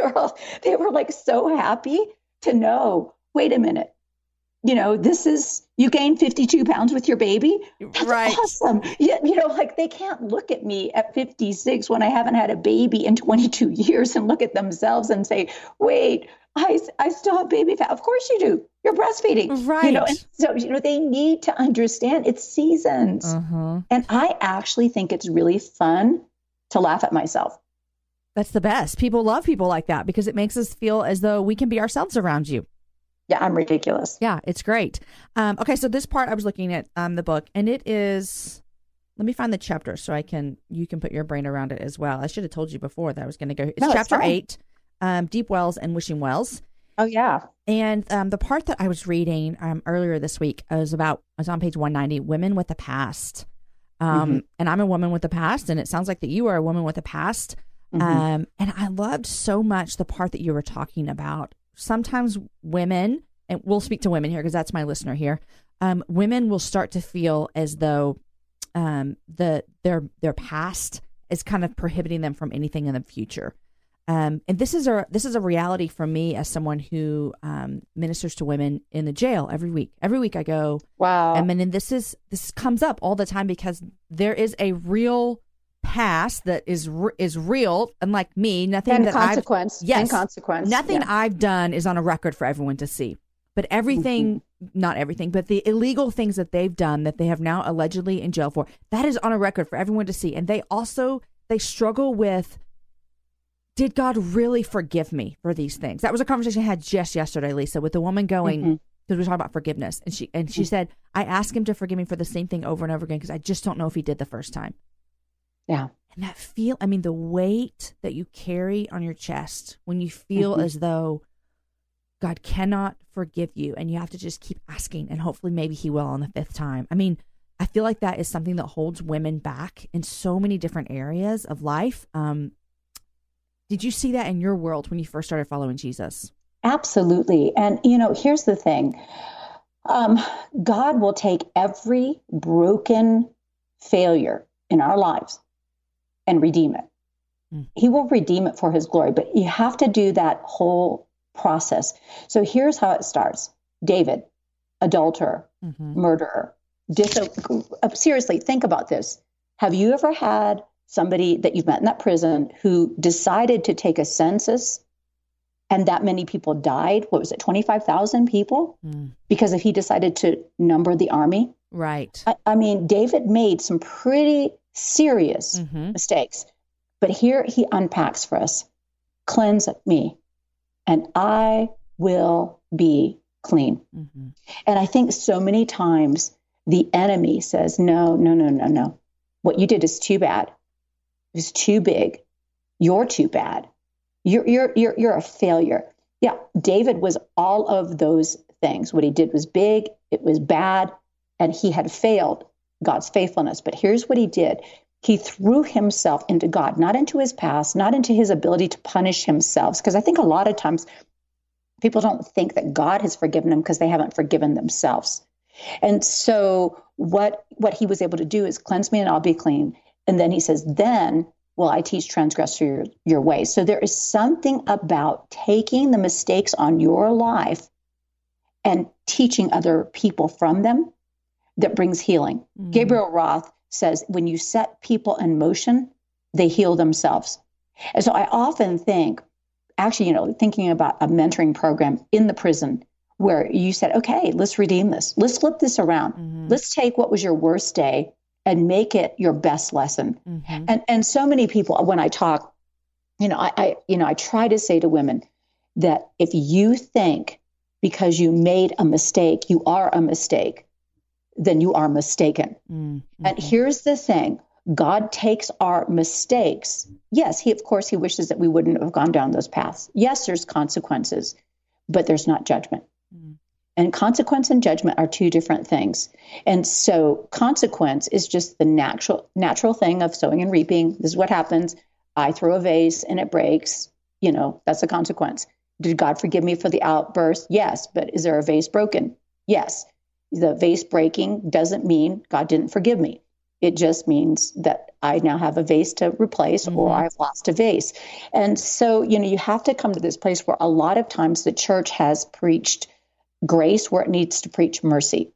they were like so happy to know, wait a minute, you know, this is, you gained 52 pounds with your baby. That's right. Awesome. You know, like they can't look at me at 56 when I haven't had a baby in 22 years and look at themselves and say, wait, I still have baby fat. Of course you do. You're breastfeeding. Right. You know, and so, you know, they need to understand it's seasons. Uh-huh. And I actually think it's really fun to laugh at myself. That's the best. People love people like that because it makes us feel as though we can be ourselves around you. Yeah, I'm ridiculous. Yeah, it's great. Okay, so this part I was looking at the book, and it is, let me find the chapter so you can put your brain around it as well. I should have told you before that I was going to go. It's chapter 8. Deep Wells and Wishing Wells. Oh, yeah. And the part that I was reading earlier this week was on page 190, Women with a Past. Mm-hmm. And I'm a woman with a past, and it sounds like that you are a woman with a past. Mm-hmm. And I loved so much the part that you were talking about. Sometimes women, and we'll speak to women here because that's my listener here, women will start to feel as though their past is kind of prohibiting them from anything in the future. And this is a reality for me as someone who ministers to women in the jail every week. Every week I go, wow. I mean, and this comes up all the time because there is a real past that is real, unlike me. Nothing and that consequence. Nothing I've done is on a record for everyone to see. But everything, mm-hmm. not everything, but the illegal things that they've done that they have now allegedly in jail for, that is on a record for everyone to see. And they struggle with. Did God really forgive me for these things? That was a conversation I had just yesterday, Lisa, with the woman going, because mm-hmm. we were talking about forgiveness. And she mm-hmm. said, I asked him to forgive me for the same thing over and over again because I just don't know if he did the first time. Yeah. And that feel, I mean, the weight that you carry on your chest when you feel mm-hmm. as though God cannot forgive you and you have to just keep asking and hopefully maybe he will on the fifth time. I mean, I feel like that is something that holds women back in so many different areas of life. Did you see that in your world when you first started following Jesus? Absolutely. And, you know, here's the thing. God will take every broken failure in our lives and redeem it. Mm. He will redeem it for his glory, but you have to do that whole process. So here's how it starts. David, adulterer, mm-hmm. murderer. Seriously, think about this. Have you ever had somebody that you've met in that prison who decided to take a census and that many people died? What was it? 25,000 people? Mm. Because if he decided to number the army. Right. I mean, David made some pretty serious mm-hmm. mistakes, but here he unpacks for us, cleanse me and I will be clean. Mm-hmm. And I think so many times the enemy says, no. What you did is too bad. Is too big. You're too bad. You're a failure. Yeah. David was all of those things. What he did was big. It was bad. And he had failed God's faithfulness. But here's what he did. He threw himself into God, not into his past, not into his ability to punish himself. Because I think a lot of times people don't think that God has forgiven them because they haven't forgiven themselves. And so what he was able to do is cleanse me and I'll be clean. And then he says, then will I teach transgressors your ways. So there is something about taking the mistakes on your life and teaching other people from them that brings healing. Mm-hmm. Gabriel Roth says, when you set people in motion, they heal themselves. And so I often think, actually, you know, thinking about a mentoring program in the prison where you said, okay, let's redeem this. Let's flip this around. Mm-hmm. Let's take what was your worst day and make it your best lesson. Mm-hmm. And so many people, when I talk, you know, I try to say to women that if you think because you made a mistake, you are a mistake, then you are mistaken. Mm-hmm. And here's the thing. God takes our mistakes. Yes, of course he wishes that we wouldn't have gone down those paths. Yes, there's consequences, but there's not judgment. Mm-hmm. And consequence and judgment are two different things. And so consequence is just the natural thing of sowing and reaping. This is what happens. I throw a vase and it breaks. You know, that's a consequence. Did God forgive me for the outburst? Yes. But is there a vase broken? Yes. the vase breaking doesn't mean God didn't forgive me. It just means that I now have a vase to replace, mm-hmm. or I've lost a vase. And so, you know, you have to come to this place where a lot of times the church has preached grace where it needs to preach mercy.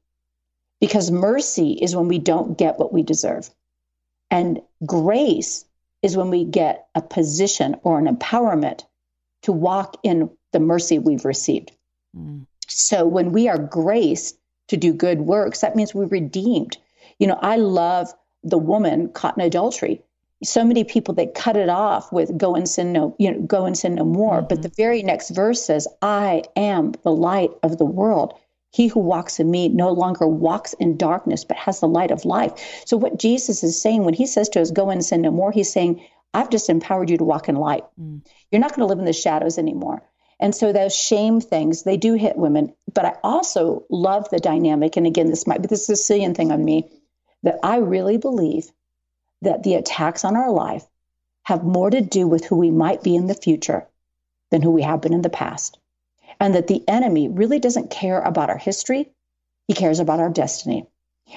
Because mercy is when we don't get what we deserve. And grace is when we get a position or an empowerment to walk in the mercy we've received. Mm. So when we are graced to do good works, that means we're redeemed. You know, I love the woman caught in adultery. So many people, they cut it off with go and sin no more. Mm-hmm. But the very next verse says, I am the light of the world. He who walks in me no longer walks in darkness, but has the light of life. So what Jesus is saying when he says to us, go and sin no more, he's saying, I've just empowered you to walk in light. Mm-hmm. You're not going to live in the shadows anymore. And so those shame things, they do hit women. But I also love the dynamic. And again, this might be the Sicilian thing on me, that I really believe that the attacks on our life have more to do with who we might be in the future than who we have been in the past. And that the enemy really doesn't care about our history. He cares about our destiny.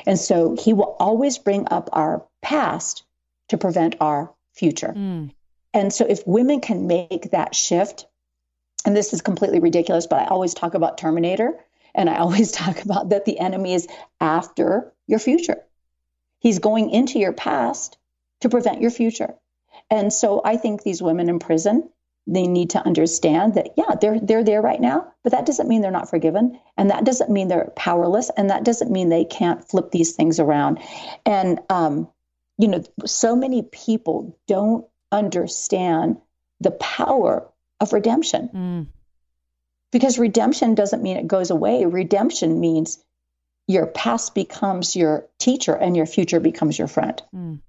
And so he will always bring up our past to prevent our future. Mm. And so if women can make that shift, and this is completely ridiculous, but I always talk about Terminator, and I always talk about that the enemy is after your future. He's going into your past to prevent your future. And so I think these women in prison, they need to understand that, yeah, they're there right now, but that doesn't mean they're not forgiven. And that doesn't mean they're powerless. And that doesn't mean they can't flip these things around. And, you know, so many people don't understand the power of redemption. Mm. Because redemption doesn't mean it goes away. Redemption means your past becomes your teacher and your future becomes your friend. Mm.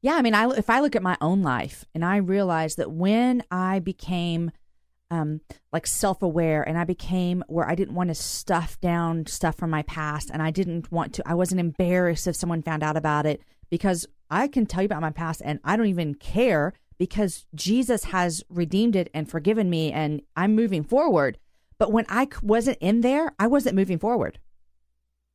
Yeah. I mean, if I look at my own life and I realize that when I became like self-aware and I became where I didn't want to stuff down stuff from my past, and I wasn't embarrassed if someone found out about it, because I can tell you about my past and I don't even care because Jesus has redeemed it and forgiven me and I'm moving forward. But when I wasn't in there, I wasn't moving forward.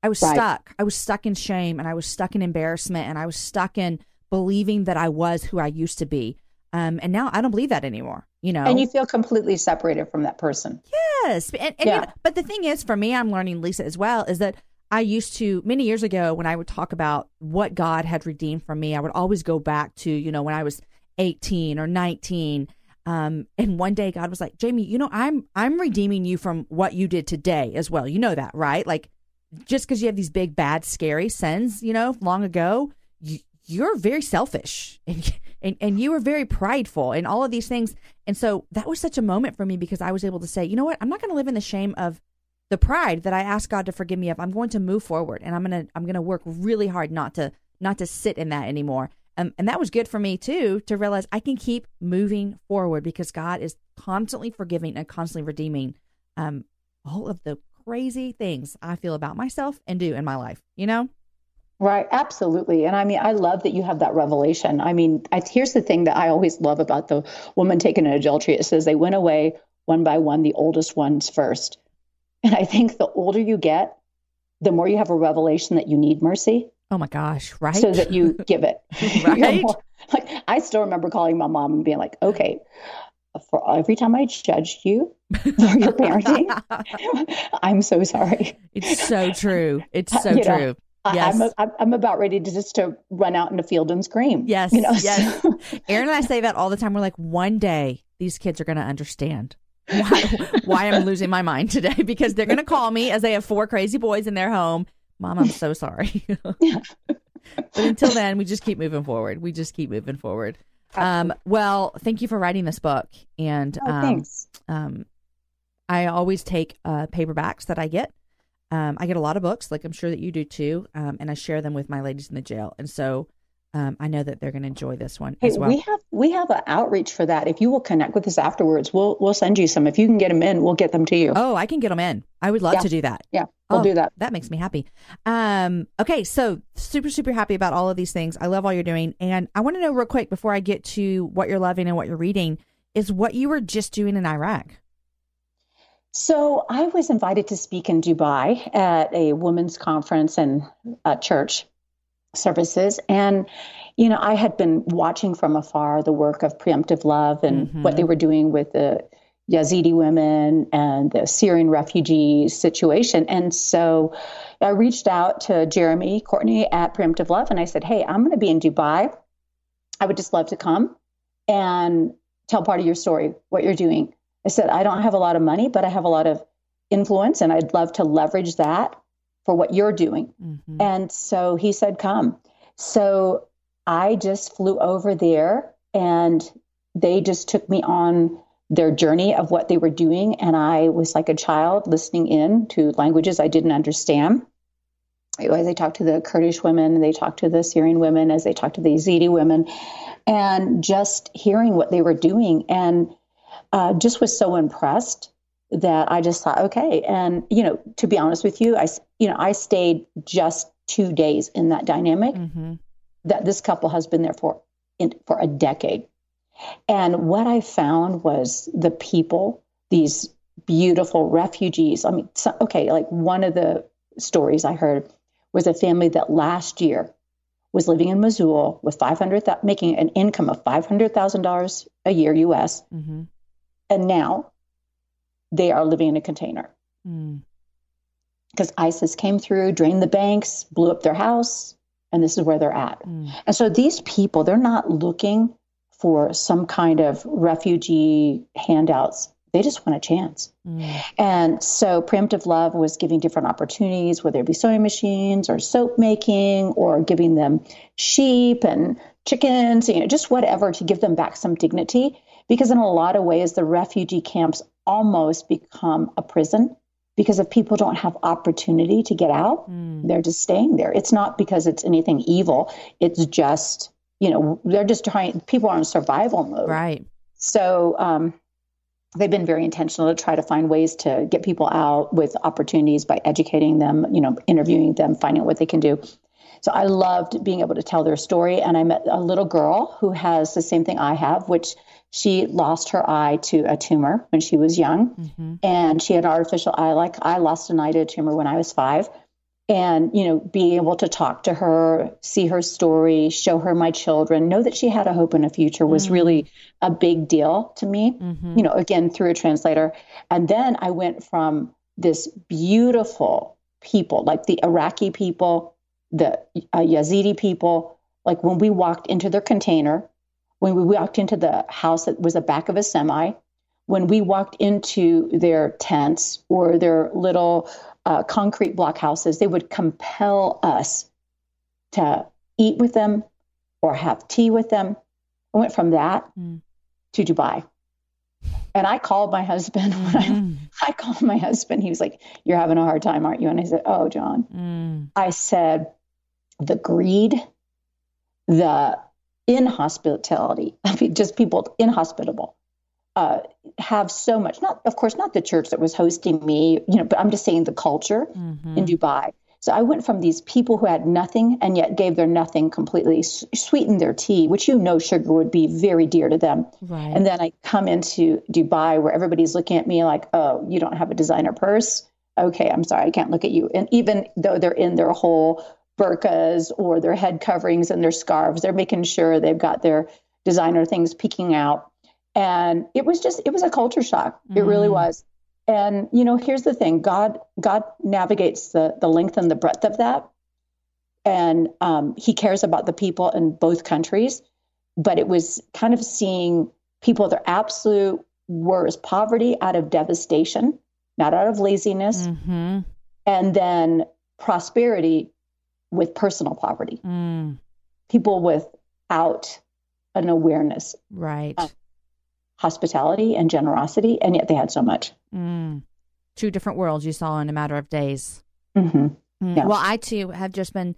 I was stuck. I was stuck in shame, and I was stuck in embarrassment, and I was stuck in believing that I was who I used to be. And now I don't believe that anymore, you know. And you feel completely separated from that person. Yes. And yeah. You know, but the thing is, for me, I'm learning, Lisa, as well, is that I used to, many years ago, when I would talk about what God had redeemed from me, I would always go back to, you know, when I was 18 or 19. And one day God was like, Jamie, you know, I'm redeeming you from what you did today as well. You know that, right? Like, just because you have these big, bad, scary sins, you know, long ago, you're very selfish and you were very prideful and all of these things. And so that was such a moment for me, because I was able to say, you know what, I'm not going to live in the shame of the pride that I asked God to forgive me of. I'm going to move forward, and I'm going to work really hard not to sit in that anymore. And that was good for me, too, to realize I can keep moving forward because God is constantly forgiving and constantly redeeming all of the crazy things I feel about myself and do in my life, you know? Right. Absolutely. And I mean, I love that you have that revelation. I mean, here's the thing that I always love about the woman taken in adultery. It says they went away one by one, the oldest ones first. And I think the older you get, the more you have a revelation that you need mercy. Oh my gosh. Right. So that you give it. Right. Like, I still remember calling my mom and being like, okay, for every time I judged you for your parenting, I'm so sorry. It's so true. It's so true. Yes. I'm about ready to just to run out in the field and scream. Yes. You know? Yes. Aaron and I say that all the time. We're like, one day these kids are going to understand why I'm losing my mind today, because they're going to call me as they have four crazy boys in their home. Mom, I'm so sorry. But until then, we just keep moving forward. We just keep moving forward. Well, thank you for writing this book. And thanks. I always take paperbacks that I get. I get a lot of books, like I'm sure that you do too. And I share them with my ladies in the jail. And so I know that they're going to enjoy this one as well. We have an outreach for that. If you will connect with us afterwards, we'll send you some. If you can get them in, we'll get them to you. Oh, I can get them in. I would love to do that. Yeah, we'll do that. That makes me happy. Okay, so super, super happy about all of these things. I love all you're doing. And I want to know real quick before I get to what you're loving and what you're reading is what you were just doing in Iraq. So I was invited to speak in Dubai at a women's conference and church services. And, you know, I had been watching from afar the work of Preemptive Love and mm-hmm. what they were doing with the Yazidi women and the Syrian refugee situation. And so I reached out to Jeremy Courtney at Preemptive Love and I said, hey, I'm going to be in Dubai. I would just love to come and tell part of your story, what you're doing. I said, I don't have a lot of money, but I have a lot of influence, and I'd love to leverage that for what you're doing. Mm-hmm. And so he said, come. So I just flew over there, and they just took me on their journey of what they were doing. And I was like a child listening in to languages I didn't understand. As they talked to the Kurdish women, they talked to the Syrian women, as they talked to the Yazidi women, and just hearing what they were doing. And just was so impressed that I just thought, okay. And, you know, to be honest with you, I stayed just 2 days in that dynamic mm-hmm. that this couple has been there for a decade. And what I found was the people, these beautiful refugees. I mean, like one of the stories I heard was a family that last year was living in Missoula with making an income of $500,000 a year US. Mm-hmm. And now they are living in a container because ISIS came through, drained the banks, blew up their house, and this is where they're at. Mm. And so these people, they're not looking for some kind of refugee handouts. They just want a chance. Mm. And so Preemptive Love was giving different opportunities, whether it be sewing machines or soap making or giving them sheep and chickens, you know, just whatever to give them back some dignity. Because in a lot of ways, the refugee camps almost become a prison because if people don't have opportunity to get out, they're just staying there. It's not because it's anything evil. It's just, you know, they're just people are in survival mode. Right. So they've been very intentional to try to find ways to get people out with opportunities by educating them, you know, interviewing them, finding out what they can do. So I loved being able to tell their story. And I met a little girl who has the same thing I have, which she lost her eye to a tumor when she was young, mm-hmm. and she had an artificial eye. Like I lost an eye to a tumor when I was 5, and, you know, being able to talk to her, see her story, show her my children, know that she had a hope and a future was mm-hmm. really a big deal to me, mm-hmm. you know, again, through a translator. And then I went from this beautiful people, like the Iraqi people, the Yazidi people, like when we walked into their container, when we walked into the house that was the back of a semi, when we walked into their tents or their little concrete block houses, they would compel us to eat with them or have tea with them. I went from that to Dubai. And I called my husband. I called my husband. He was like, you're having a hard time, aren't you? And I said, oh, John. I said, the greed, the inhospitality, I mean, just people inhospitable, have so much, not the church that was hosting me, you know, but I'm just saying the culture mm-hmm. in Dubai. So I went from these people who had nothing and yet gave their nothing completely, sweetened their tea, which, you know, sugar would be very dear to them. Right. And then I come into Dubai where everybody's looking at me like, oh, you don't have a designer purse. Okay. I'm sorry. I can't look at you. And even though they're in their whole burqas or their head coverings and their scarves, they're making sure they've got their designer things peeking out. And it was a culture shock. It really was. And, you know, here's the thing, God navigates the length and the breadth of that. And he cares about the people in both countries, but it was kind of seeing people at their absolute worst, poverty out of devastation, not out of laziness, mm-hmm. and then prosperity with personal poverty, people without an awareness. Right. Hospitality and generosity, and yet they had so much. Two different worlds you saw in a matter of days. Mm-hmm. Yeah. Well, I too have just been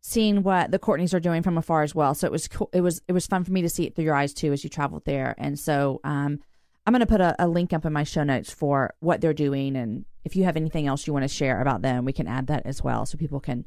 seeing what the Courtneys are doing from afar as well. So it was cool. It was fun for me to see it through your eyes too as you traveled there. And so I'm going to put a link up in my show notes for what they're doing, and if you have anything else you want to share about them, we can add that as well, so people can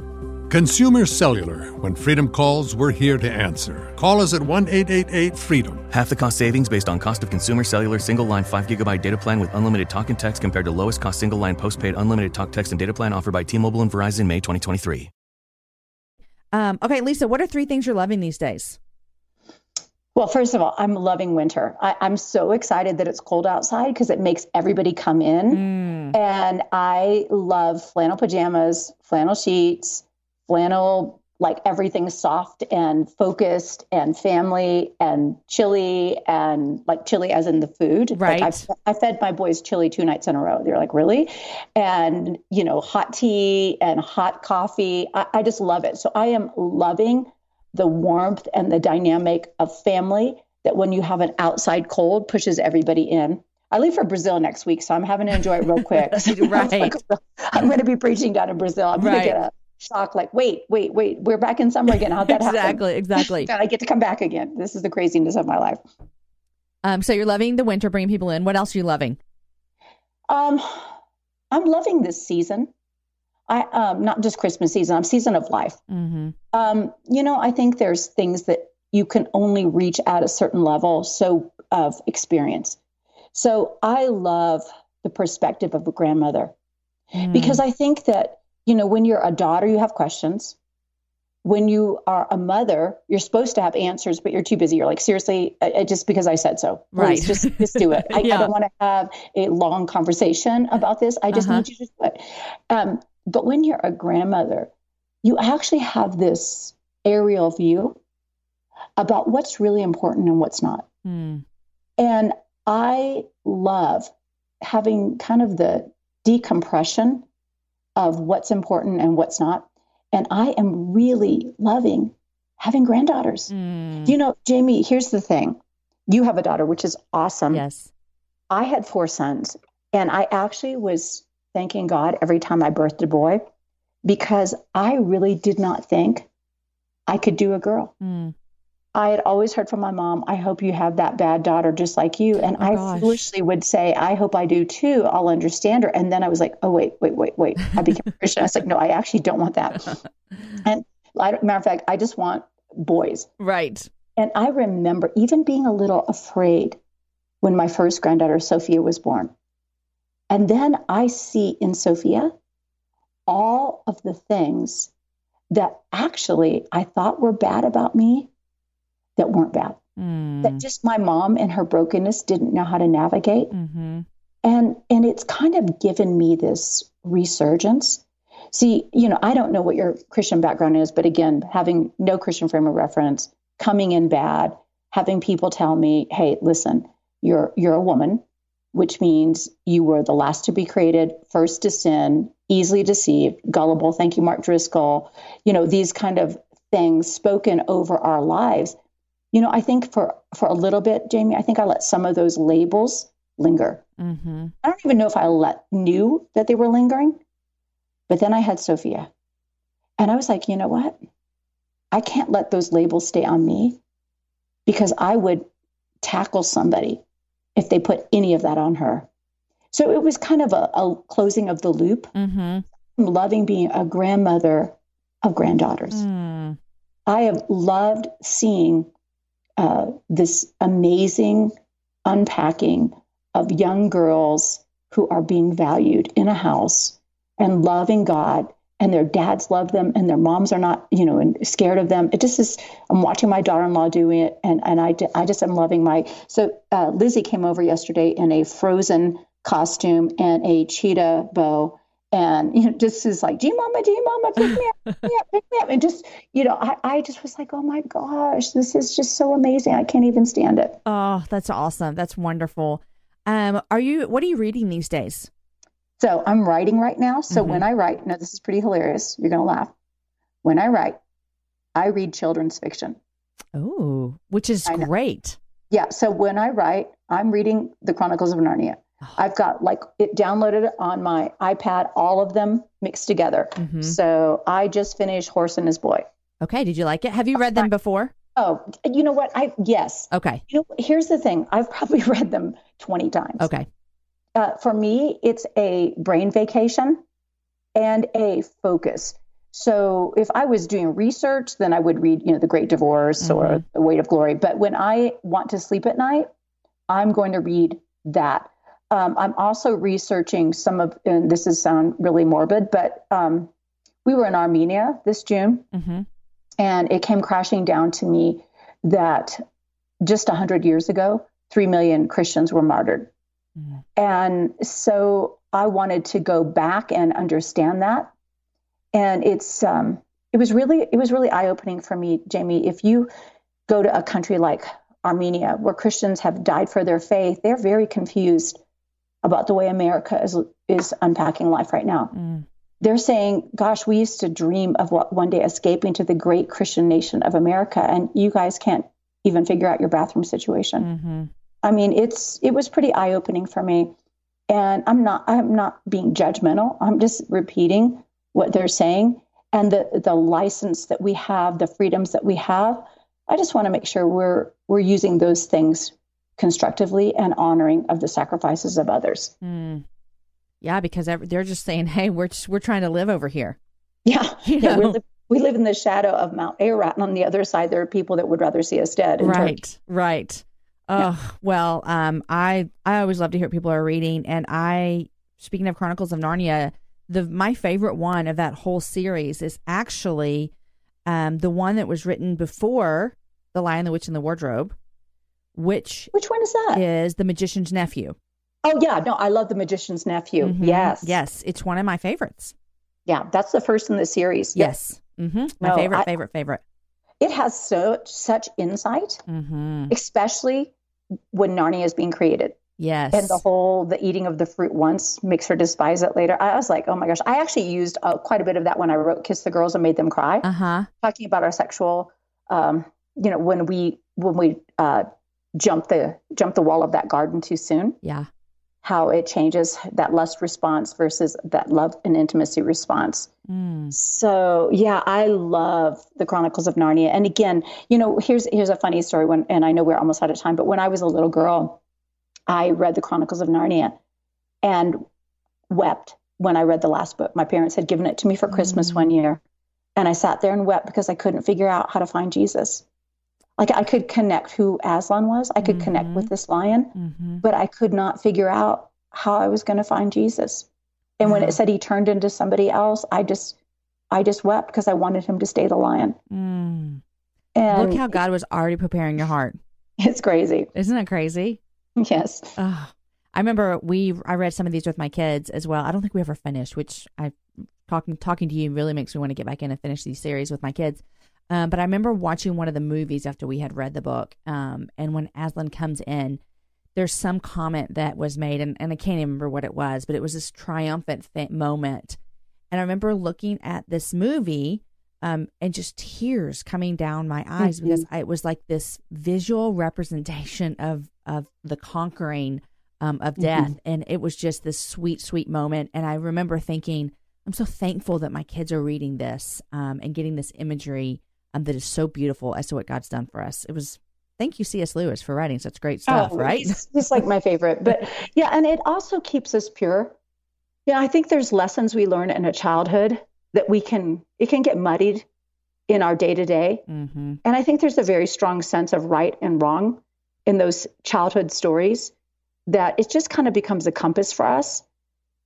Consumer Cellular. When freedom calls, we're here to answer. Call us at 1-888-FREEDOM. Half the cost savings based on cost of Consumer Cellular single line 5GB data plan with unlimited talk and text compared to lowest cost single line postpaid unlimited talk, text, and data plan offered by T-Mobile and Verizon May 2023. Okay, Lisa, what are three things you're loving these days? Well, first of all, I'm loving winter. I'm so excited that it's cold outside because it makes everybody come in. And I love flannel pajamas, flannel sheets, flannel, like everything soft and focused and family and chili, and like chili as in the food. Right. Like I fed my boys chili 2 nights in a row. They're like, really? And, you know, hot tea and hot coffee. I just love it. So I am loving the warmth and the dynamic of family that when you have an outside cold pushes everybody in. I leave for Brazil next week, so I'm having to enjoy it real quick. Right. I'm going to be preaching down in Brazil. I'm going to get a shock like, wait, we're back in summer again. How'd that happen? Exactly. I get to come back again. This is the craziness of my life. So you're loving the winter, bringing people in. What else are you loving? I'm loving this season. I not just Christmas season, I'm season of life. Mm-hmm. You know, I think there's things that you can only reach at a certain level of experience. So I love the perspective of a grandmother because I think that, you know, when you're a daughter, you have questions. When you are a mother, you're supposed to have answers, but you're too busy. You're like, seriously, just because I said so. Right. Please, just do it. I don't want to have a long conversation about this. I just need you to do it. But when you're a grandmother, you actually have this aerial view about what's really important and what's not. And I love having kind of the decompression of what's important and what's not. And I am really loving having granddaughters. You know, Jamie, here's the thing. You have a daughter, which is awesome. Yes. I had 4 sons, and I actually was thanking God every time I birthed a boy because I really did not think I could do a girl. I had always heard from my mom, I hope you have that bad daughter just like you. And I foolishly would say, I hope I do too. I'll understand her. And then I was like, oh, wait. I became a Christian. I was like, no, I actually don't want that. And matter of fact, I just want boys. Right. And I remember even being a little afraid when my first granddaughter, Sophia, was born. And then I see in Sophia all of the things that actually I thought were bad about me that weren't bad, that just my mom and her brokenness didn't know how to navigate. And it's kind of given me this resurgence. See, you know, I don't know what your Christian background is, but again, having no Christian frame of reference, coming in bad, having people tell me, hey, listen, you're a woman, which means you were the last to be created, first to sin, easily deceived, gullible. Thank you, Mark Driscoll. You know, these kind of things spoken over our lives. You know, I think for a little bit, Jamie, I think I let some of those labels linger. I don't even know if I knew that they were lingering, but then I had Sophia. And I was like, you know what? I can't let those labels stay on me because I would tackle somebody if they put any of that on her. So it was kind of a closing of the loop. I'm loving being a grandmother of granddaughters. I have loved seeing this amazing unpacking of young girls who are being valued in a house and loving God, and their dads love them and their moms are not, you know, and scared of them. It just is, I'm watching my daughter-in-law doing it. And I just am loving Lizzie came over yesterday in a Frozen costume and a cheetah bow And, you know, just is like, Gee, mama, pick me up. And just, you know, I just was like, oh my gosh, this is just so amazing. I can't even stand it. Oh, that's awesome. That's wonderful. What are you reading these days? So I'm writing right now. So when I write, now this is pretty hilarious. You're going to laugh. When I write, I read children's fiction. Oh, which is great. Yeah. So when I write, I'm reading the Chronicles of Narnia. I've got like it downloaded on my iPad, all of them mixed together. Mm-hmm. So I just finished Horse and His Boy. Okay. Did you like it? Have you read them before? Oh, you know what? Yes. Okay. You know, here's the thing. I've probably read them 20 times. Okay. For me, it's a brain vacation and a focus. So if I was doing research, then I would read, you know, The Great Divorce or The Weight of Glory. But when I want to sleep at night, I'm going to read that. I'm also researching and this is sound really morbid, but we were in Armenia this June, and it came crashing down to me that just 100 years ago, 3 million Christians were martyred. Mm-hmm. And so I wanted to go back and understand that. And it was really eye-opening for me, Jamie. If you go to a country like Armenia, where Christians have died for their faith, they're very confused about the way America is unpacking life right now. Mm. They're saying, gosh, we used to dream of one day escaping to the great Christian nation of America, and you guys can't even figure out your bathroom situation. Mm-hmm. I mean, it was pretty eye-opening for me. And I'm not being judgmental. I'm just repeating what they're saying, and the license that we have, the freedoms that we have. I just want to make sure we're using those things constructively and honoring of the sacrifices of others. Mm. Yeah, because they're just saying, "Hey, we're trying to live over here." Yeah, we live in the shadow of Mount Ararat, and on the other side, there are people that would rather see us dead. Right. Well, I always love to hear what people are reading, and speaking of Chronicles of Narnia, my favorite one of that whole series is actually the one that was written before The Lion, the Witch, and the Wardrobe. Which one is that? Is The Magician's Nephew. Oh, yeah. No, I love The Magician's Nephew. Mm-hmm. Yes. Yes. It's one of my favorites. Yeah. That's the first in the series. Yes. Mm-hmm. My favorite. It has such insight, especially when Narnia is being created. Yes. And the eating of the fruit once makes her despise it later. I was like, oh my gosh. I actually used quite a bit of that when I wrote Kiss the Girls and Made Them Cry. Talking about our sexual, when we jump the wall of that garden too soon. Yeah. How it changes that lust response versus that love and intimacy response. Mm. So yeah, I love the Chronicles of Narnia. And again, you know, here's a funny story and I know we're almost out of time, but when I was a little girl, I read the Chronicles of Narnia and wept when I read the last book. My parents had given it to me for Christmas one year, and I sat there and wept because I couldn't figure out how to find Jesus. Like, I could connect who Aslan was. I could connect with this lion, but I could not figure out how I was going to find Jesus. And when it said he turned into somebody else, I just wept because I wanted him to stay the lion. Mm. And look how God was already preparing your heart. It's crazy. Isn't it crazy? Yes. Oh, I remember I read some of these with my kids as well. I don't think we ever finished, which talking to you really makes me want to get back in and finish these series with my kids. But I remember watching one of the movies after we had read the book. And when Aslan comes in, there's some comment that was made, and I can't even remember what it was, but it was this triumphant moment. And I remember looking at this movie and just tears coming down my eyes because it was like this visual representation of the conquering of death. And it was just this sweet, sweet moment. And I remember thinking, I'm so thankful that my kids are reading this and getting this imagery that is so beautiful as to what God's done for us. It was, thank you, C.S. Lewis, for writing such great stuff, right? It's like my favorite. But yeah, and it also keeps us pure. Yeah, I think there's lessons we learn in a childhood that it can get muddied in our day to day. And I think there's a very strong sense of right and wrong in those childhood stories that it just kind of becomes a compass for us.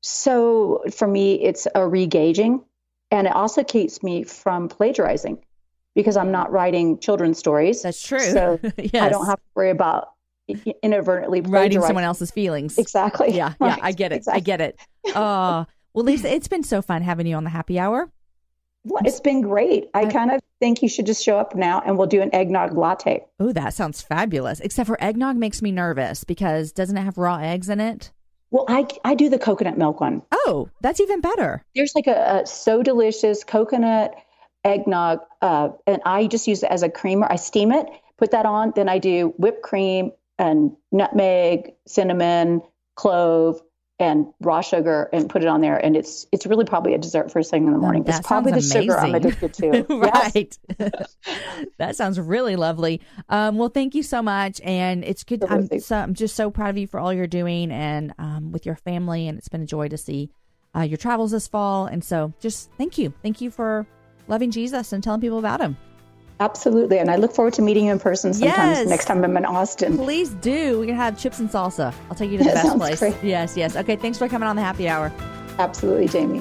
So for me, it's a re-gauging, and it also keeps me from plagiarizing because I'm not writing children's stories. That's true. So yes. I don't have to worry about inadvertently plagiarizing. Writing someone else's feelings. Exactly. Yeah. I get it. Exactly. I get it. Well, Lisa, it's been so fun having you on the Happy Hour. Well, it's been great. I kind of think you should just show up now and we'll do an eggnog latte. Oh, that sounds fabulous. Except for eggnog makes me nervous because doesn't it have raw eggs in it? Well, I do the coconut milk one. Oh, that's even better. There's like a so delicious coconut eggnog. And I just use it as a creamer. I steam it, put that on. Then I do whipped cream and nutmeg, cinnamon, clove, and raw sugar and put it on there. And it's really probably a dessert first thing in the morning. That it's probably the amazing. Sugar I'm addicted to. Right. That sounds really lovely. Well, thank you so much. And it's good. I'm just so proud of you for all you're doing and with your family. And it's been a joy to see your travels this fall. And so just thank you. Thank you for loving Jesus and telling people about him. Absolutely. And I look forward to meeting you in person sometimes next time I'm in Austin. Please do. We're going to have chips and salsa. I'll take you to the best place. Great. Yes, yes. Okay, thanks for coming on the Happy Hour. Absolutely, Jamie.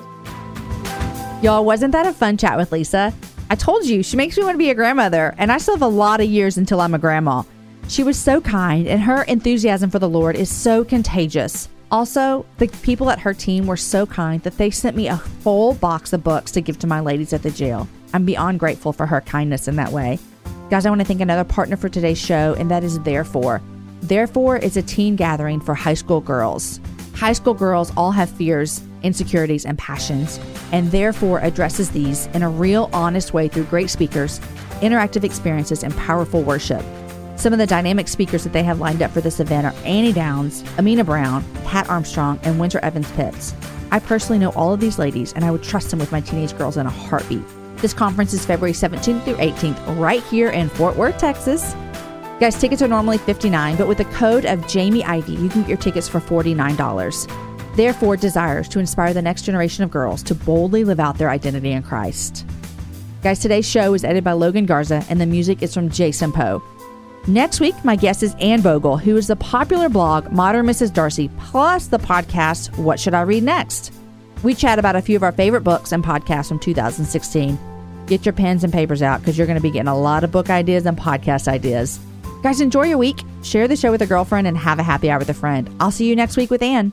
Y'all, wasn't that a fun chat with Lisa? I told you, she makes me want to be a grandmother, and I still have a lot of years until I'm a grandma. She was so kind, and her enthusiasm for the Lord is so contagious. Also, the people at her team were so kind that they sent me a whole box of books to give to my ladies at the jail. I'm beyond grateful for her kindness in that way. Guys, I want to thank another partner for today's show, and that is Therefore. Therefore is a teen gathering for high school girls. High school girls all have fears, insecurities, and passions, and Therefore addresses these in a real, honest way through great speakers, interactive experiences, and powerful worship. Some of the dynamic speakers that they have lined up for this event are Annie Downs, Amina Brown, Pat Armstrong, and Winter Evans-Pitts. I personally know all of these ladies, and I would trust them with my teenage girls in a heartbeat. This conference is February 17th through 18th, right here in Fort Worth, Texas. Guys, tickets are normally $59, but with the code of Jamie Ivy, you can get your tickets for $49. Therefore desires to inspire the next generation of girls to boldly live out their identity in Christ. Guys, today's show is edited by Logan Garza, and the music is from Jason Poe. Next week, my guest is Ann Bogle, who is the popular blog Modern Mrs. Darcy, plus the podcast What Should I Read Next? We chat about a few of our favorite books and podcasts from 2016. Get your pens and papers out because you're going to be getting a lot of book ideas and podcast ideas. Guys, enjoy your week. Share the show with a girlfriend and have a happy hour with a friend. I'll see you next week with Ann.